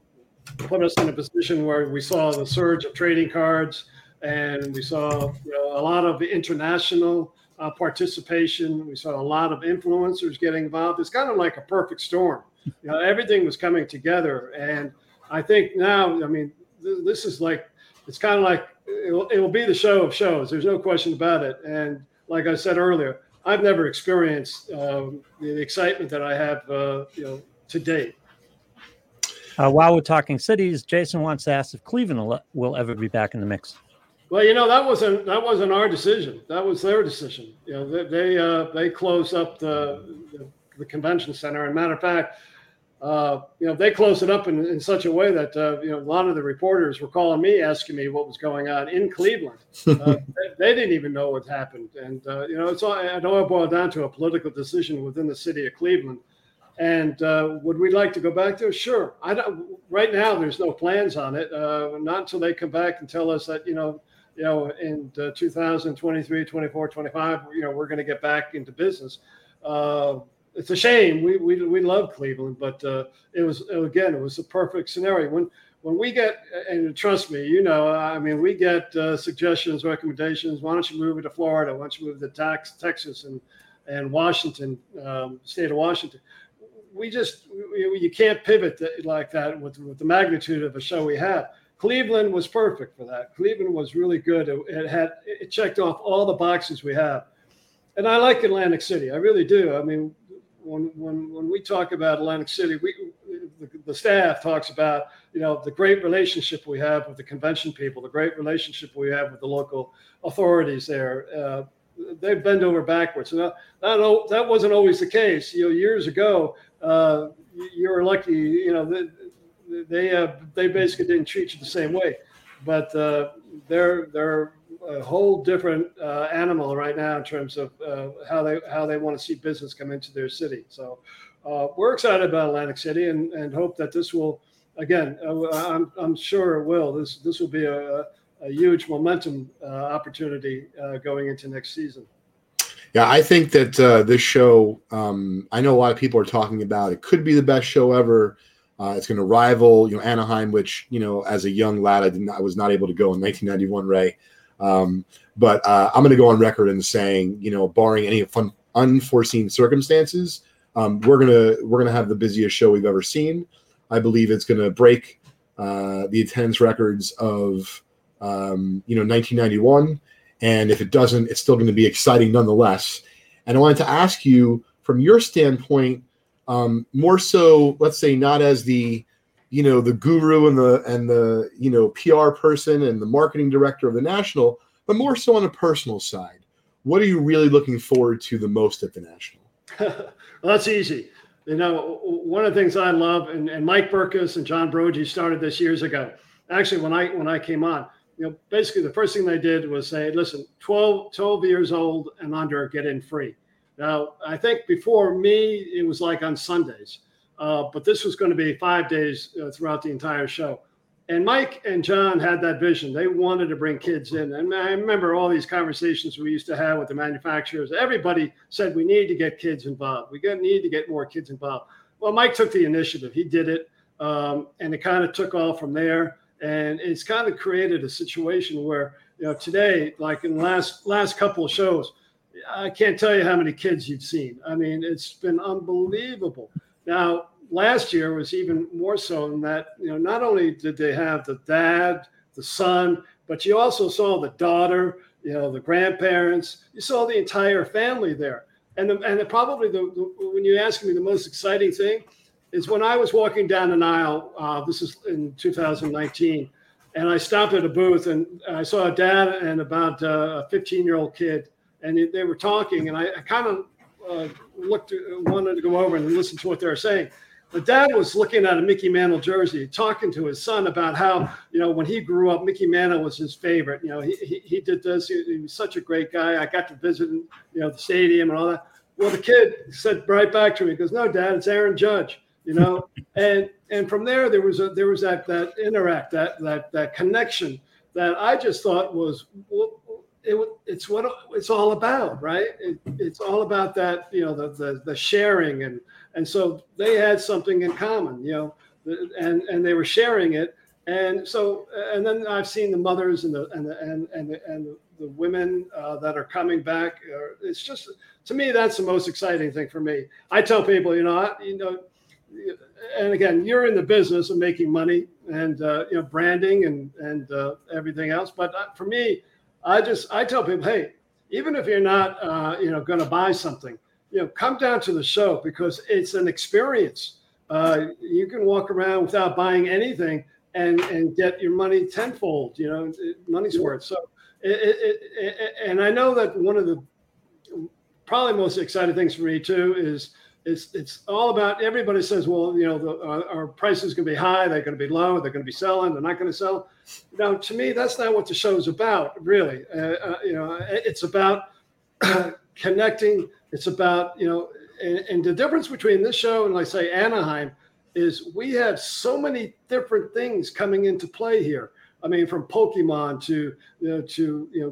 put us in a position where we saw the surge of trading cards, and we saw, you know, a lot of international participation. We saw a lot of influencers getting involved. It's kind of like a perfect storm. You know, everything was coming together, and I think now, I mean, this is like, it's kind of like it will be the show of shows. There's no question about it. And like I said earlier, I've never experienced the excitement that I have, you know, to date. While we're talking cities, Jason wants to ask if Cleveland will ever be back in the mix. Well, you know, that wasn't our decision. That was their decision. You know, they closed up the convention center. And matter of fact, you know, they closed it up in such a way that, you know, a lot of the reporters were calling me, asking me what was going on in Cleveland. They didn't even know what happened. And, you know, it all boiled down to a political decision within the city of Cleveland. And would we like to go back there? Sure. Right now, there's no plans on it. Not until they come back and tell us that, you know, in 2023, 24, 25, you know, we're going to get back into business. It's a shame. We love Cleveland, but it was the perfect scenario. When we get, and trust me, you know, I mean, we get suggestions, recommendations. Why don't you move it to Florida? Why don't you move it to Texas and Washington, state of Washington? We just, you can't pivot like that with the magnitude of a show we had. Cleveland was perfect for that. Cleveland was really good. It checked off all the boxes we have. And I like Atlantic City. I really do. I mean, when we talk about Atlantic City, the staff talks about, you know, the great relationship we have with the convention people, the great relationship we have with the local authorities there. They bend over backwards. And that wasn't always the case. You know, years ago, you were lucky. You know, they basically didn't treat you the same way. But they're a whole different animal right now in terms of how they want to see business come into their city. So we're excited about Atlantic City and hope that this will, again, I'm sure it will. This will be a huge momentum opportunity going into next season. Yeah, I think that this show, I know a lot of people are talking about it could be the best show ever. It's going to rival, you know, Anaheim, which, you know, as a young lad, I was not able to go in 1991, Ray. But I'm going to go on record in saying, you know, barring any unforeseen circumstances, we're going to have the busiest show we've ever seen. I believe it's going to break the attendance records of, you know, 1991. And if it doesn't, it's still going to be exciting nonetheless. And I wanted to ask you, from your standpoint, more so, let's say, not as the, you know, the guru and the you know, PR person and the marketing director of the National, but more so on a personal side. What are you really looking forward to the most at the National? Well, that's easy. You know, one of the things I love, and Mike Berkus and John Brogy started this years ago. Actually, when I came on, you know, basically the first thing they did was say, listen, 12 years old and under get in free. Now, I think before me, it was like on Sundays. But this was going to be 5 days throughout the entire show. And Mike and John had that vision. They wanted to bring kids in. And I remember all these conversations we used to have with the manufacturers. Everybody said, we need to get kids involved. We need to get more kids involved. Well, Mike took the initiative. He did it. And it kind of took off from there. And it's kind of created a situation where, you know, today, like in the last couple of shows, I can't tell you how many kids you've seen. I mean, it's been unbelievable. Now, last year was even more so in that, you know, not only did they have the dad, the son, but you also saw the daughter, you know, the grandparents. You saw the entire family there. And probably, when you ask me, the most exciting thing is when I was walking down an aisle, this is in 2019, and I stopped at a booth and I saw a dad and about a 15-year-old kid, and they were talking, and I kind of wanted to go over and listen to what they were saying. The dad was looking at a Mickey Mantle jersey, talking to his son about how, you know, when he grew up, Mickey Mantle was his favorite. You know, he did this. He was such a great guy. I got to visit, you know, the stadium and all that. Well, the kid said right back to me, he goes, "No, Dad, it's Aaron Judge." You know, and from there there was that interact, that connection that I just thought was it's what it's all about, right? It's all about that, you know, the sharing and so they had something in common, you know, and they were sharing it. And so, and then I've seen the mothers and the women that are coming back. It's just, to me, that's the most exciting thing for me. I tell people, you know, and again, you're in the business of making money and you know, branding and everything else. But for me, I tell people, hey, even if you're not you know, going to buy something, you know, come down to the show because it's an experience. You can walk around without buying anything and get your money tenfold. You know, money's worth. So, and I know that one of the probably most exciting things for me too is. It's all about, everybody says, well, you know, our price is going to be high. They're going to be low. They're going to be selling. They're not going to sell. Now, to me, that's not what the show's about, really. You know, it's about connecting. It's about, you know, and the difference between this show and, like, say, Anaheim is we have so many different things coming into play here. I mean, from Pokemon to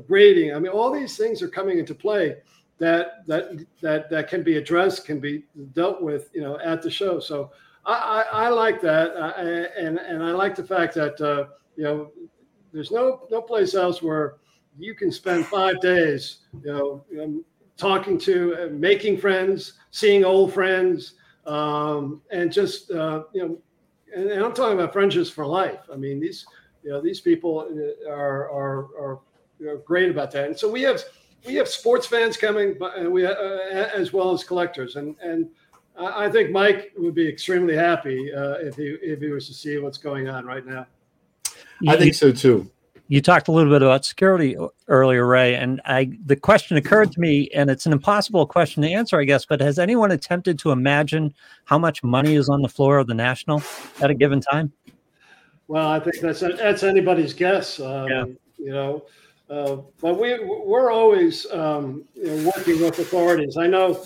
grading. I mean, all these things are coming into play that can be addressed, can be dealt with, you know, at the show. So I like that, and I like the fact that you know, there's no place else where you can spend 5 days, you know, talking to, making friends, seeing old friends, and just you know, and I'm talking about friendships for life. I mean, these, you know, these people are great about that, and so we have. We have sports fans coming, as well as collectors, and I think Mike would be extremely happy if he was to see what's going on right now. I think so too. You talked a little bit about security earlier, Ray, and the question occurred to me, and it's an impossible question to answer, I guess. But has anyone attempted to imagine how much money is on the floor of the National at a given time? Well, I think that's anybody's guess. Yeah. You know. But we're always you know, working with authorities. I know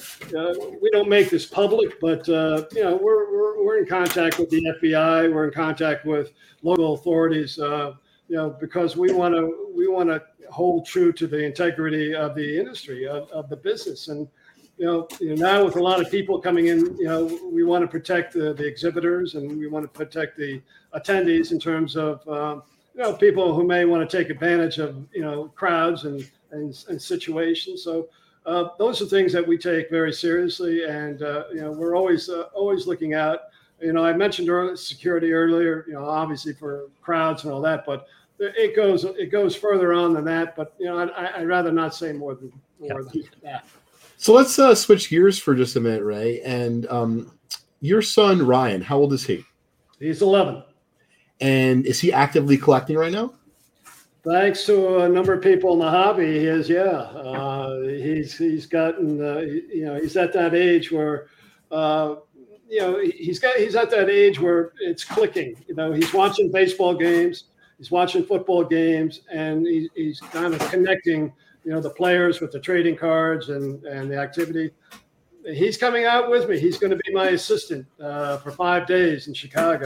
we don't make this public, but you know, we're in contact with the FBI. We're in contact with local authorities. You know, because we want to hold true to the integrity of the industry of the business. And you know, now with a lot of people coming in, you know, we want to protect the exhibitors and we want to protect the attendees in terms of. You know, people who may want to take advantage of, you know, crowds and situations. So those are things that we take very seriously, and you know, we're always looking out. You know, I mentioned security earlier. You know, obviously for crowds and all that, but it goes further on than that. But you know, I'd rather not say more than that. So let's switch gears for just a minute, Ray. And your son Ryan, how old is he? He's 11. And is he actively collecting right now? Thanks to a number of people in the hobby, he is. Yeah, he's gotten. You know, he's at that age where, you know, he's at that age where it's clicking. You know, he's watching baseball games, he's watching football games, and he's kind of connecting. You know, the players with the trading cards and the activity. he's coming out with me. He's going to be my assistant for 5 days in Chicago.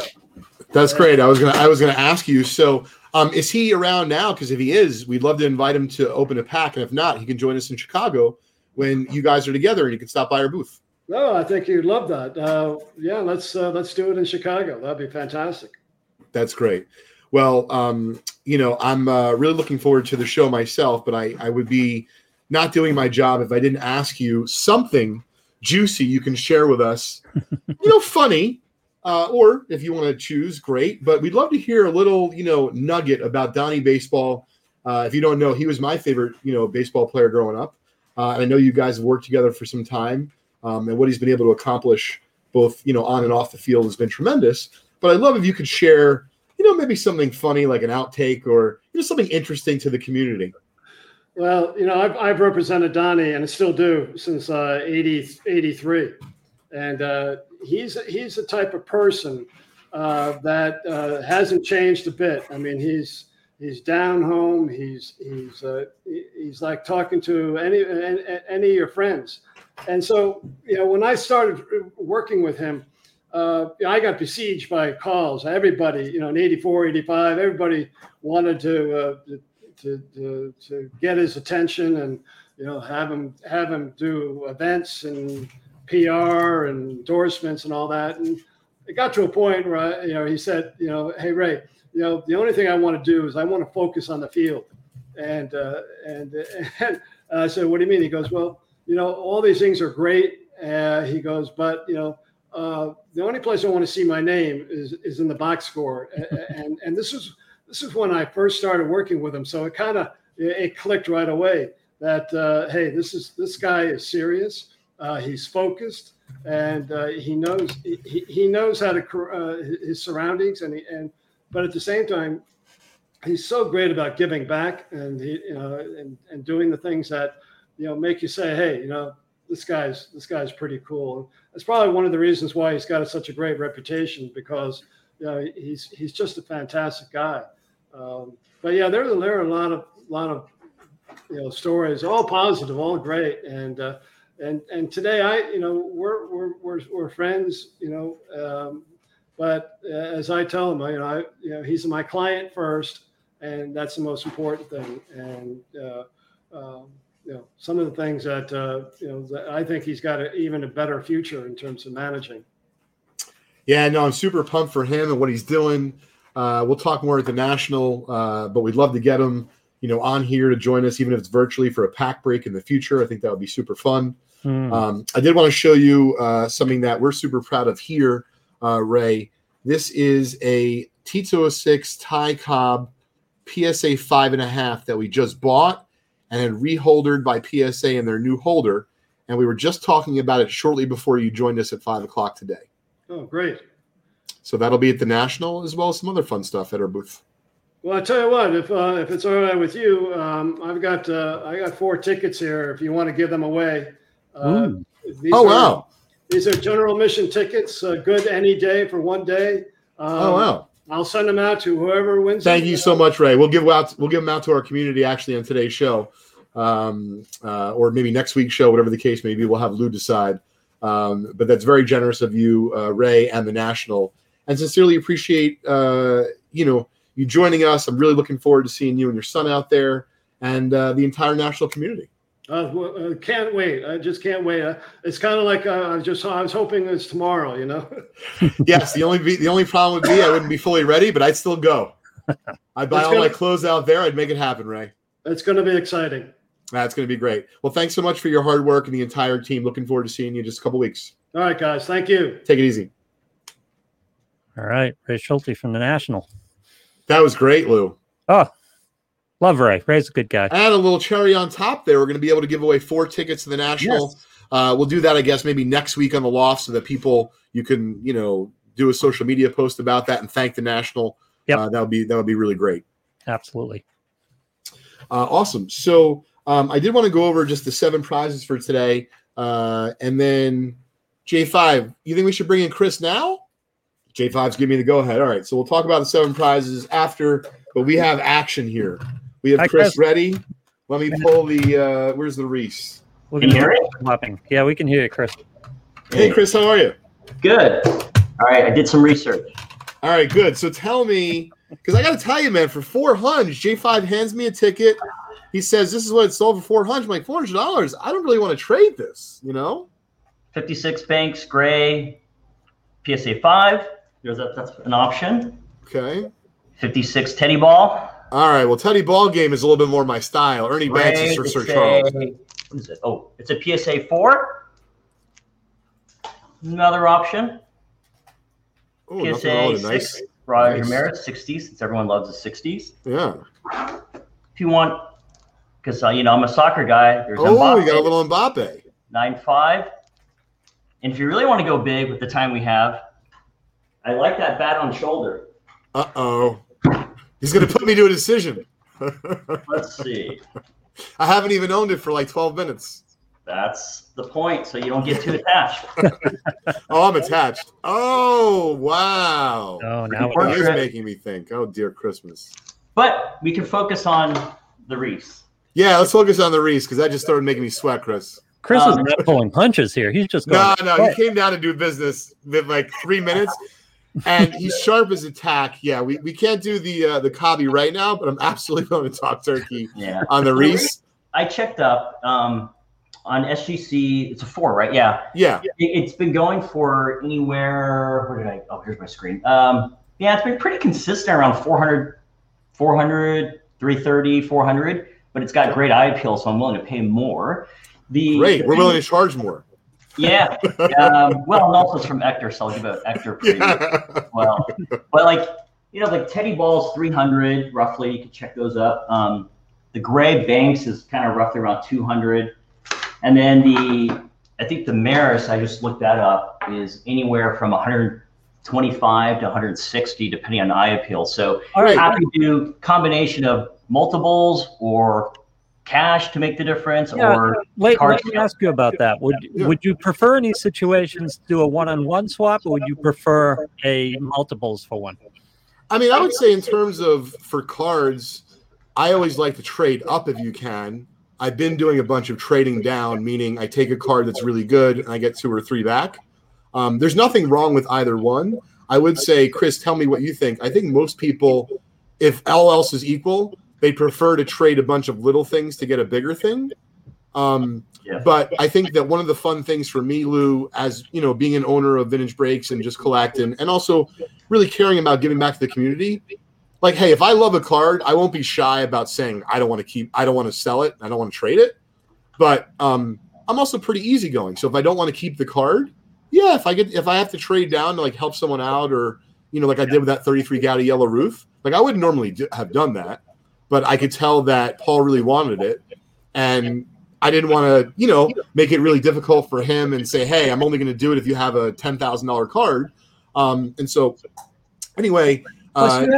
That's great. I was gonna ask you. So, is he around now? Because if he is, we'd love to invite him to open a pack. And if not, he can join us in Chicago when you guys are together, and he can stop by our booth. No, I think you'd love that. Yeah, let's do it in Chicago. That'd be fantastic. That's great. Well, I'm really looking forward to the show myself, but I would be not doing my job if I didn't ask you something juicy you can share with us. Funny, or if you want to choose, great. But we'd love to hear a little, nugget about Donnie Baseball. If you don't know, he was my favorite, baseball player growing up. And I know you guys have worked together for some time. And what he's been able to accomplish both, on and off the field has been tremendous. But I'd love if you could share, maybe something funny like an outtake or something interesting to the community. Well, I've represented Donnie, and I still do, since 83. And he's the type of person that hasn't changed a bit. I mean, he's down home. He's like talking to any of your friends. And so, when I started working with him, I got besieged by calls. Everybody, in 84, 85, everybody wanted to get his attention and, have him do events and PR and endorsements and all that. And it got to a point where, he said, hey, Ray, the only thing I want to do is I want to focus on the field. And I said, what do you mean? He goes, well, all these things are great. He goes, but, the only place I want to see my name is in the box score. And this is when I first started working with him. So it clicked right away that, hey, this guy is serious. He's focused, and he knows how to his surroundings. But at the same time, he's so great about giving back and he doing the things that, make you say, hey, this guy's pretty cool. That's probably one of the reasons why he's got such a great reputation, because he's just a fantastic guy. But yeah, there are a lot of stories, all positive, all great, and today we're friends. But as I tell him, he's my client first, and that's the most important thing. And some of the things that that I think he's got even a better future in terms of managing. Yeah, no, I'm super pumped for him and what he's doing. We'll talk more at the National, but we'd love to get him, on here to join us, even if it's virtually for a pack break in the future. I think that would be super fun. I did want to show you something that we're super proud of here, Ray. This is a T206 Ty Cobb PSA 5.5 that we just bought and had reholdered by PSA in their new holder. And we were just talking about it shortly before you joined us at 5 o'clock today. Oh, great. So that'll be at the National, as well as some other fun stuff at our booth. Well, I tell you what, if it's all right with you, I got 4 tickets here if you want to give them away. Wow. These are general mission tickets, good any day for one day. Wow. I'll send them out to whoever wins. Thank you so much, Ray. We'll give them out to our community actually on today's show, or maybe next week's show, whatever the case may be. We'll have Lou decide. But that's very generous of you, Ray, and the National. And sincerely appreciate you joining us. I'm really looking forward to seeing you and your son out there, and the entire National community. Can't wait. I just can't wait. It's kind of like I was hoping it's tomorrow, Yes, the only problem would be I wouldn't be fully ready, but I'd still go. I'd buy all my clothes out there. I'd make it happen, Ray. It's going to be exciting. That's going to be great. Well, thanks so much for your hard work and the entire team. Looking forward to seeing you in just a couple weeks. All right, guys. Thank you. Take it easy. All right. Ray Schulte from the National. That was great, Lou. Oh. Love Ray. Ray's a good guy. And a little cherry on top there. We're going to be able to give away 4 tickets to the National. Yes. We'll do that, I guess, maybe next week on the Loft, so that you can, do a social media post about that and thank the National. Yep. That would be really great. Absolutely. Awesome. So I did want to go over just the 7 prizes for today. And then J5, you think we should bring in Chris now? J5's giving me the go-ahead. All right. So we'll talk about the 7 prizes after, but we have action here. We have Chris ready. Let me pull the – where's the Reese? We're can you hear it? Yeah, we can hear you, Chris. Hey, Chris, how are you? Good. All right, I did some research. All right, good. So tell me, because I got to tell you, man, for $400, J5 hands me a ticket. He says, this is what it sold for $400. I'm like, $400? I don't really want to trade this, you know? 56 Banks, gray, PSA 5. That's an option. Okay. 56 Teddy Ball. All right, well, Teddy Ball game is a little bit more my style. Ernie Banks is for Sir Charles. What is it? Oh, it's a PSA 4. Another option. Ooh, PSA 6. Nice. Roger Maris, 60s, since everyone loves the 60s. Yeah. If you want, because, you know, I'm a soccer guy. There's Mbappe. We got a little Mbappe. 9.5. And if you really want to go big with the time we have, I like that bat on shoulder. Uh-oh. He's going to put me to a decision. Let's see. I haven't even owned it for like 12 minutes. That's the point, so you don't get too attached. I'm attached. Oh, wow. Oh, now it is making me think. Oh, dear Christmas. But we can focus on the Reese. Yeah, let's focus on the Reese because that just started making me sweat, Chris. Chris is not pulling punches here. He's just going. No, he came down to do business with like 3 minutes, and he's sharp as a tack. Yeah, we can't do the Cobby right now, but I'm absolutely going to talk turkey on the Reese. I checked up. On SGC, it's a 4, right? Yeah. It's been going for anywhere. Where did I? Oh, here's my screen. It's been pretty consistent around 400, 330, 400. But it's got great eye appeal, so I'm willing to pay more. We're willing to charge more. Yeah. Well, and also it's from Ector, so I'll give an Ector preview as well. But Teddy Ball's 300 roughly. You can check those up. The gray Banks is kind of roughly around 200. And then I think the Maris, I just looked that up, is anywhere from 125 to 160, depending on eye appeal. So happy to do a combination of multiples or cash to make the difference. Yeah, or let me ask you about that. Would you prefer in these situations do a one-on-one swap, or would you prefer a multiples for one? I mean, I would say in terms of for cards, I always like to trade up if you can. I've been doing a bunch of trading down, meaning I take a card that's really good and I get 2 or 3 back. There's nothing wrong with either one. I would say, Chris, tell me what you think. I think most people, if all else is equal, they prefer to trade a bunch of little things to get a bigger thing. But I think that one of the fun things for me, Lou, as you know, being an owner of Vintage Breaks and Just Collect and also really caring about giving back to the community, like, hey, if I love a card, I won't be shy about saying I don't want to sell it, I don't want to trade it. But I'm also pretty easygoing. So if I don't want to keep the card, if I have to trade down to like help someone out, or I did with that 33 Gaudy Yellow Roof, like I wouldn't normally have done that, but I could tell that Paul really wanted it, and I didn't want to make it really difficult for him and say, hey, I'm only going to do it if you have a $10,000 card. And so, anyway. Plus, you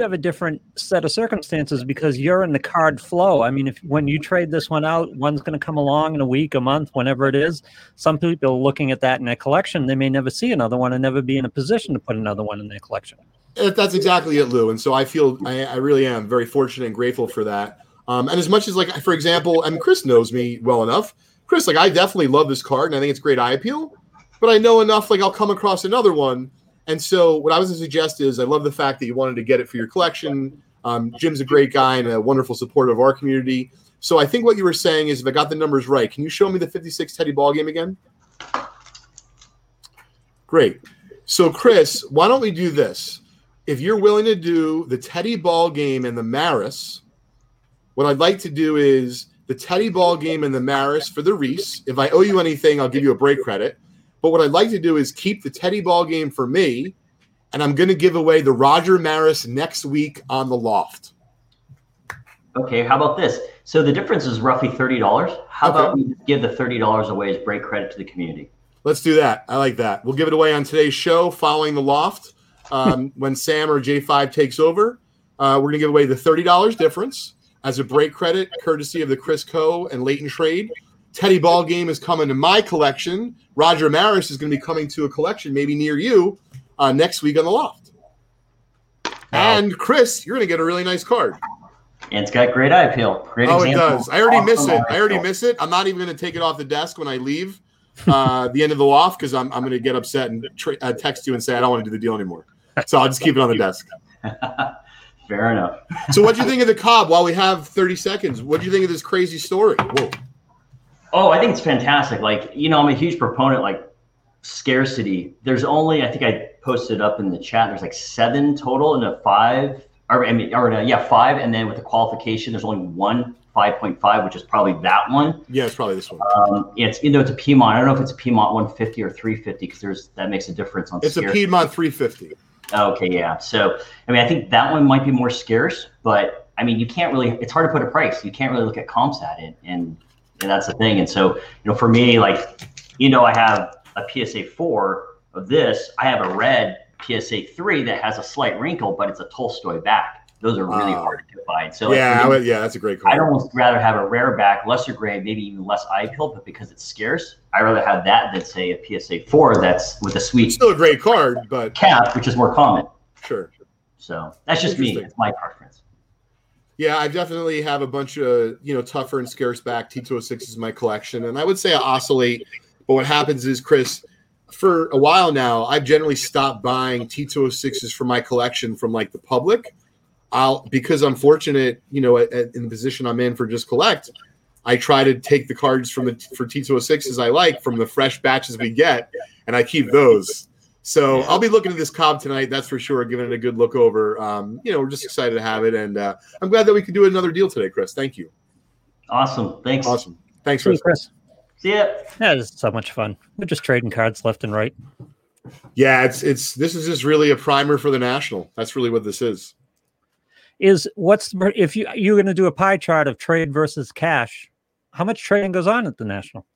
have a different set of circumstances because you're in the card flow. I mean, when you trade this one out, one's going to come along in a week, a month, whenever it is. Some people are looking at that in their collection. They may never see another one and never be in a position to put another one in their collection. That's exactly it, Lou. And so I feel I really am very fortunate and grateful for that. And as much as, like, for example, and Chris knows me well enough. Chris, I definitely love this card, and I think it's great eye appeal. But I know enough, I'll come across another one. And so what I was going to suggest is I love the fact that you wanted to get it for your collection. Jim's a great guy and a wonderful supporter of our community. So I think what you were saying is, if I got the numbers right, can you show me the 56 Teddy Ball game again? Great. So, Chris, why don't we do this? If you're willing to do the Teddy Ball game and the Maris, what I'd like to do is the Teddy Ball game and the Maris for the Reese. If I owe you anything, I'll give you a break credit. But what I'd like to do is keep the Teddy Ball game for me, and I'm going to give away the Roger Maris next week on the Loft. Okay, how about this? So the difference is roughly $30. How about we give the $30 away as break credit to the community? Let's do that. I like that. We'll give it away on today's show following the Loft. When Sam or J5 takes over, we're going to give away the $30 difference as a break credit, courtesy of the Chris Coe and Leighton trade. Teddy Ball game is coming to my collection. Roger Maris is going to be coming to a collection maybe near you next week on the Loft. Wow. And Chris, you're going to get a really nice card. And it's got great eye appeal. Great example. Oh, it does. I already miss it. I already miss it. I'm not even going to take it off the desk when I leave the end of the loft because I'm going to get upset and text you and say I don't want to do the deal anymore. So I'll just keep it on the desk. Fair enough. So what do you think of the Cobb while we have 30 seconds? What do you think of this crazy story? Whoa. Oh, I think it's fantastic. Like, you know, I'm a huge proponent, like scarcity. There's only, I think I posted up in the chat, there's like 7 total and a 5. Five. And then with the qualification, there's only one 5.5, which is probably that one. Yeah, it's probably this one. It's, you know, it's a Piedmont. I don't know if it's a Piedmont 150 or 350 because that makes a difference on scarcity. It's a Piedmont 350. Okay, yeah. So, I mean, I think that one might be more scarce, but I mean, you can't really, it's hard to put a price. You can't really look at comps at it. And that's the thing. And so, you know, for me, like, you know, I have a PSA 4 of this. I have a red PSA 3 that has a slight wrinkle, but it's a Tolstoy back. Those are really hard to find. So yeah, like, yeah, that's a great call. I'd almost rather have a rare back, lesser grade, maybe even less eye appeal, but because it's scarce, I'd rather have that than say a PSA 4 that's with a sweet. It's still a great card, but cap, which is more common. Sure. So that's just me. It's my preference. Yeah, I definitely have a bunch of, you know, tougher and scarce back. T206 is my collection, and I would say I oscillate. But what happens is, Chris, for a while now, I've generally stopped buying T206s for my collection from like the public. Because I'm fortunate, you know, in the position I'm in for Just Collect, I try to take the cards for T206s I like from the fresh batches we get, and I keep those. So I'll be looking at this Cobb tonight, that's for sure, giving it a good look over. You know, we're just excited to have it, and I'm glad that we could do another deal today, Chris. Thank you. Awesome. Thanks. Awesome. Thanks, Chris. See ya. Yeah, this is so much fun. We're just trading cards left and right. Yeah, this is just really a primer for the National. That's really what this is. If you're going to do a pie chart of trade versus cash, how much trading goes on at the National?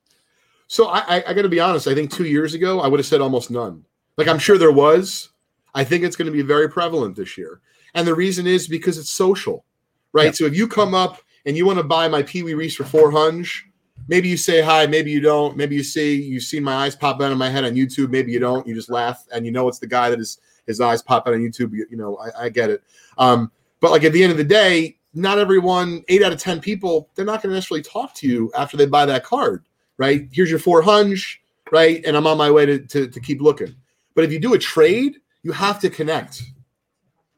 So I got to be honest. I think 2 years ago I would have said almost none. Like, I'm sure there was. I think it's going to be very prevalent this year, and the reason is because it's social, right? Yep. So if you come up and you want to buy my Pee Wee Reese for 400, maybe you say hi, maybe you don't, maybe you see my eyes pop out of my head on YouTube, maybe you don't. You just laugh, and you know it's the guy that is his eyes pop out on YouTube. You know, I get it. But like at the end of the day, not everyone, 8 out of 10 people, they're not going to necessarily talk to you after they buy that card, right? Here's your 400, right? And I'm on my way to keep looking. But if you do a trade, you have to connect.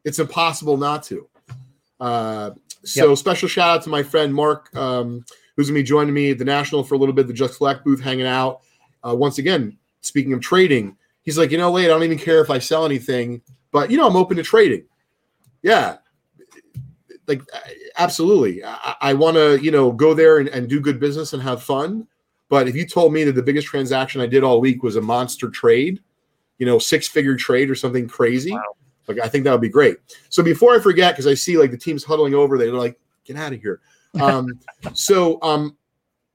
It's impossible not to. Special shout out to my friend Mark, who's going to be joining me at the National for a little bit, the Just Collect booth, hanging out. Once again, speaking of trading, he's like, you know, Wade, I don't even care if I sell anything, but, you know, I'm open to trading. Yeah. Like, absolutely. I want to, you know, go there and do good business and have fun. But if you told me that the biggest transaction I did all week was a monster trade, you know, 6-figure trade or something crazy, wow. Like, I think that would be great. So before I forget, because I see like the team's huddling over, they're like, get out of here. I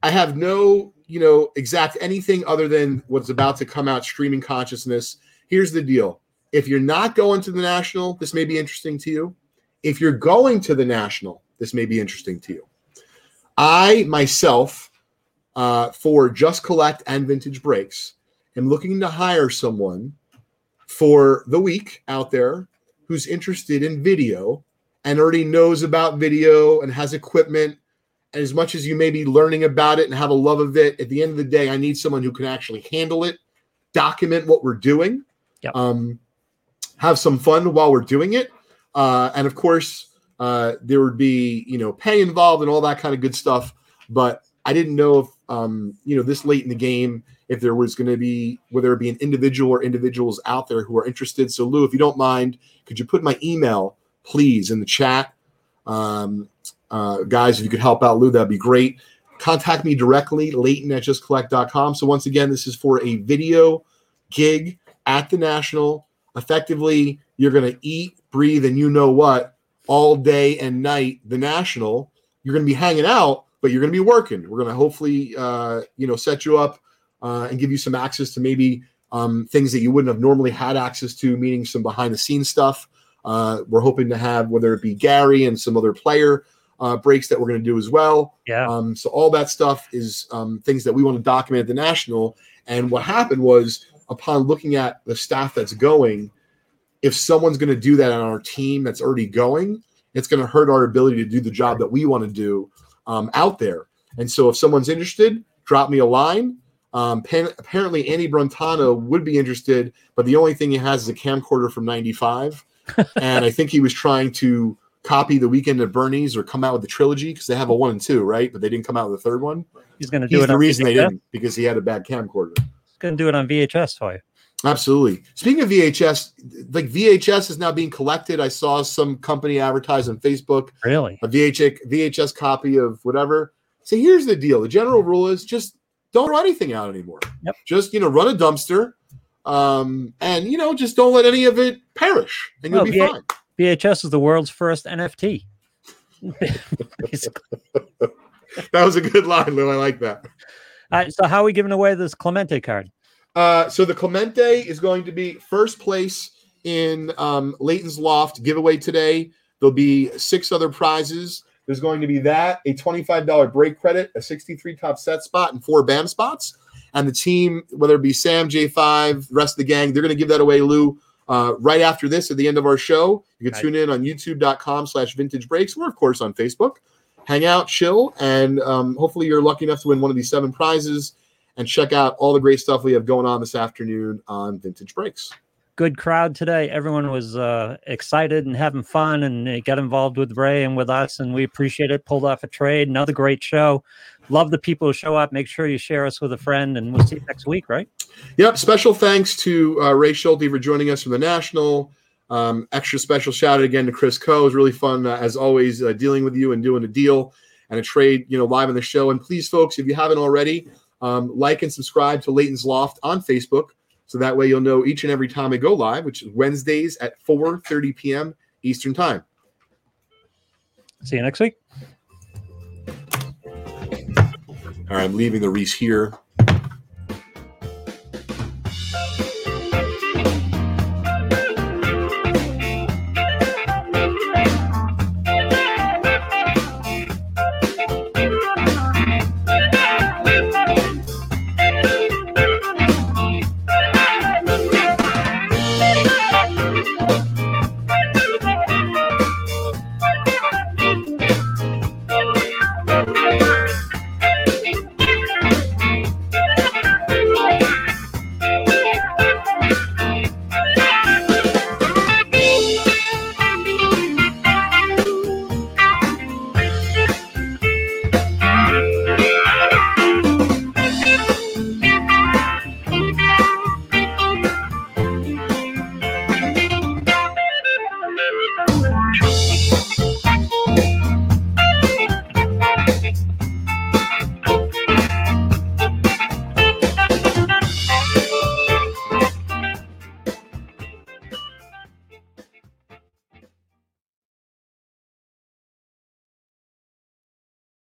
have no, you know, exact anything other than what's about to come out, streaming consciousness. Here's the deal. If you're not going to the National, this may be interesting to you. If you're going to the National, this may be interesting to you. I, myself, for Just Collect and Vintage Breaks, am looking to hire someone for the week out there who's interested in video and already knows about video and has equipment. And as much as you may be learning about it and have a love of it, at the end of the day, I need someone who can actually handle it, document what we're doing, yep. Have some fun while we're doing it. And of course, there would be, you know, pay involved and all that kind of good stuff. But I didn't know if, you know, this late in the game, if there was going to be, whether it be an individual or individuals out there who are interested. So Lou, if you don't mind, could you put my email, please, in the chat? Guys, if you could help out Lou, that'd be great. Contact me directly, Leighton@justcollect.com. So once again, this is for a video gig at the National. Effectively, you're going to eat, breathe, and you know what, all day and night, the National. You're going to be hanging out, but you're going to be working. We're going to hopefully, you know, set you up and give you some access to maybe things that you wouldn't have normally had access to, meaning some behind-the-scenes stuff. We're hoping to have, whether it be Gary and some other player breaks that we're going to do as well. Yeah. So all that stuff is things that we want to document at the National. And what happened was, upon looking at the staff that's going, if someone's going to do that on our team that's already going, it's going to hurt our ability to do the job that we want to do out there. And so if someone's interested, drop me a line. Apparently Andy Brentano would be interested, but the only thing he has is a camcorder from 95. And I think he was trying to copy The Weekend at Bernie's or come out with the trilogy, because they have a 1 and 2, right? But they didn't come out with the third one. He's going to do it. The reason they didn't, because he had a bad camcorder. He's going to do it on VHS for you. Absolutely. Speaking of VHS, like VHS is now being collected. I saw some company advertise on Facebook. Really? A VHS copy of whatever. So here's the deal. The general rule is just don't throw anything out anymore. Yep. Just, run a dumpster. And, just don't let any of it perish, and you'll be fine. VHS is the world's first NFT. Basically. That was a good line, Lou. I like that. All right, so how are we giving away this Clemente card? So the Clemente is going to be first place in Leighton's Loft giveaway today. There'll be 6 other prizes. There's going to be that, a $25 break credit, a 63 top set spot, and 4 BAM spots. And the team, whether it be Sam, J5, the rest of the gang, they're going to give that away, Lou, right after this at the end of our show. You can tune in on youtube.com/vintagebreaks, or, of course, on Facebook. Hang out, chill, and hopefully you're lucky enough to win one of these 7 prizes, and check out all the great stuff we have going on this afternoon on Vintage Breaks. Good crowd today. Everyone was excited and having fun, and they got involved with Ray and with us, and we appreciate it. Pulled off a trade. Another great show. Love the people who show up. Make sure you share us with a friend, and we'll see you next week, right? Yep. Special thanks to Ray Schulte for joining us from the National. Extra special shout out again to Chris Coe. It was really fun, as always, dealing with you and doing a deal and a trade, live on the show. And please, folks, if you haven't already, like and subscribe to Leighton's Loft on Facebook. So that way you'll know each and every time I go live, which is Wednesdays at 4:30 p.m. Eastern Time. See you next week. All right, I'm leaving the Reese here.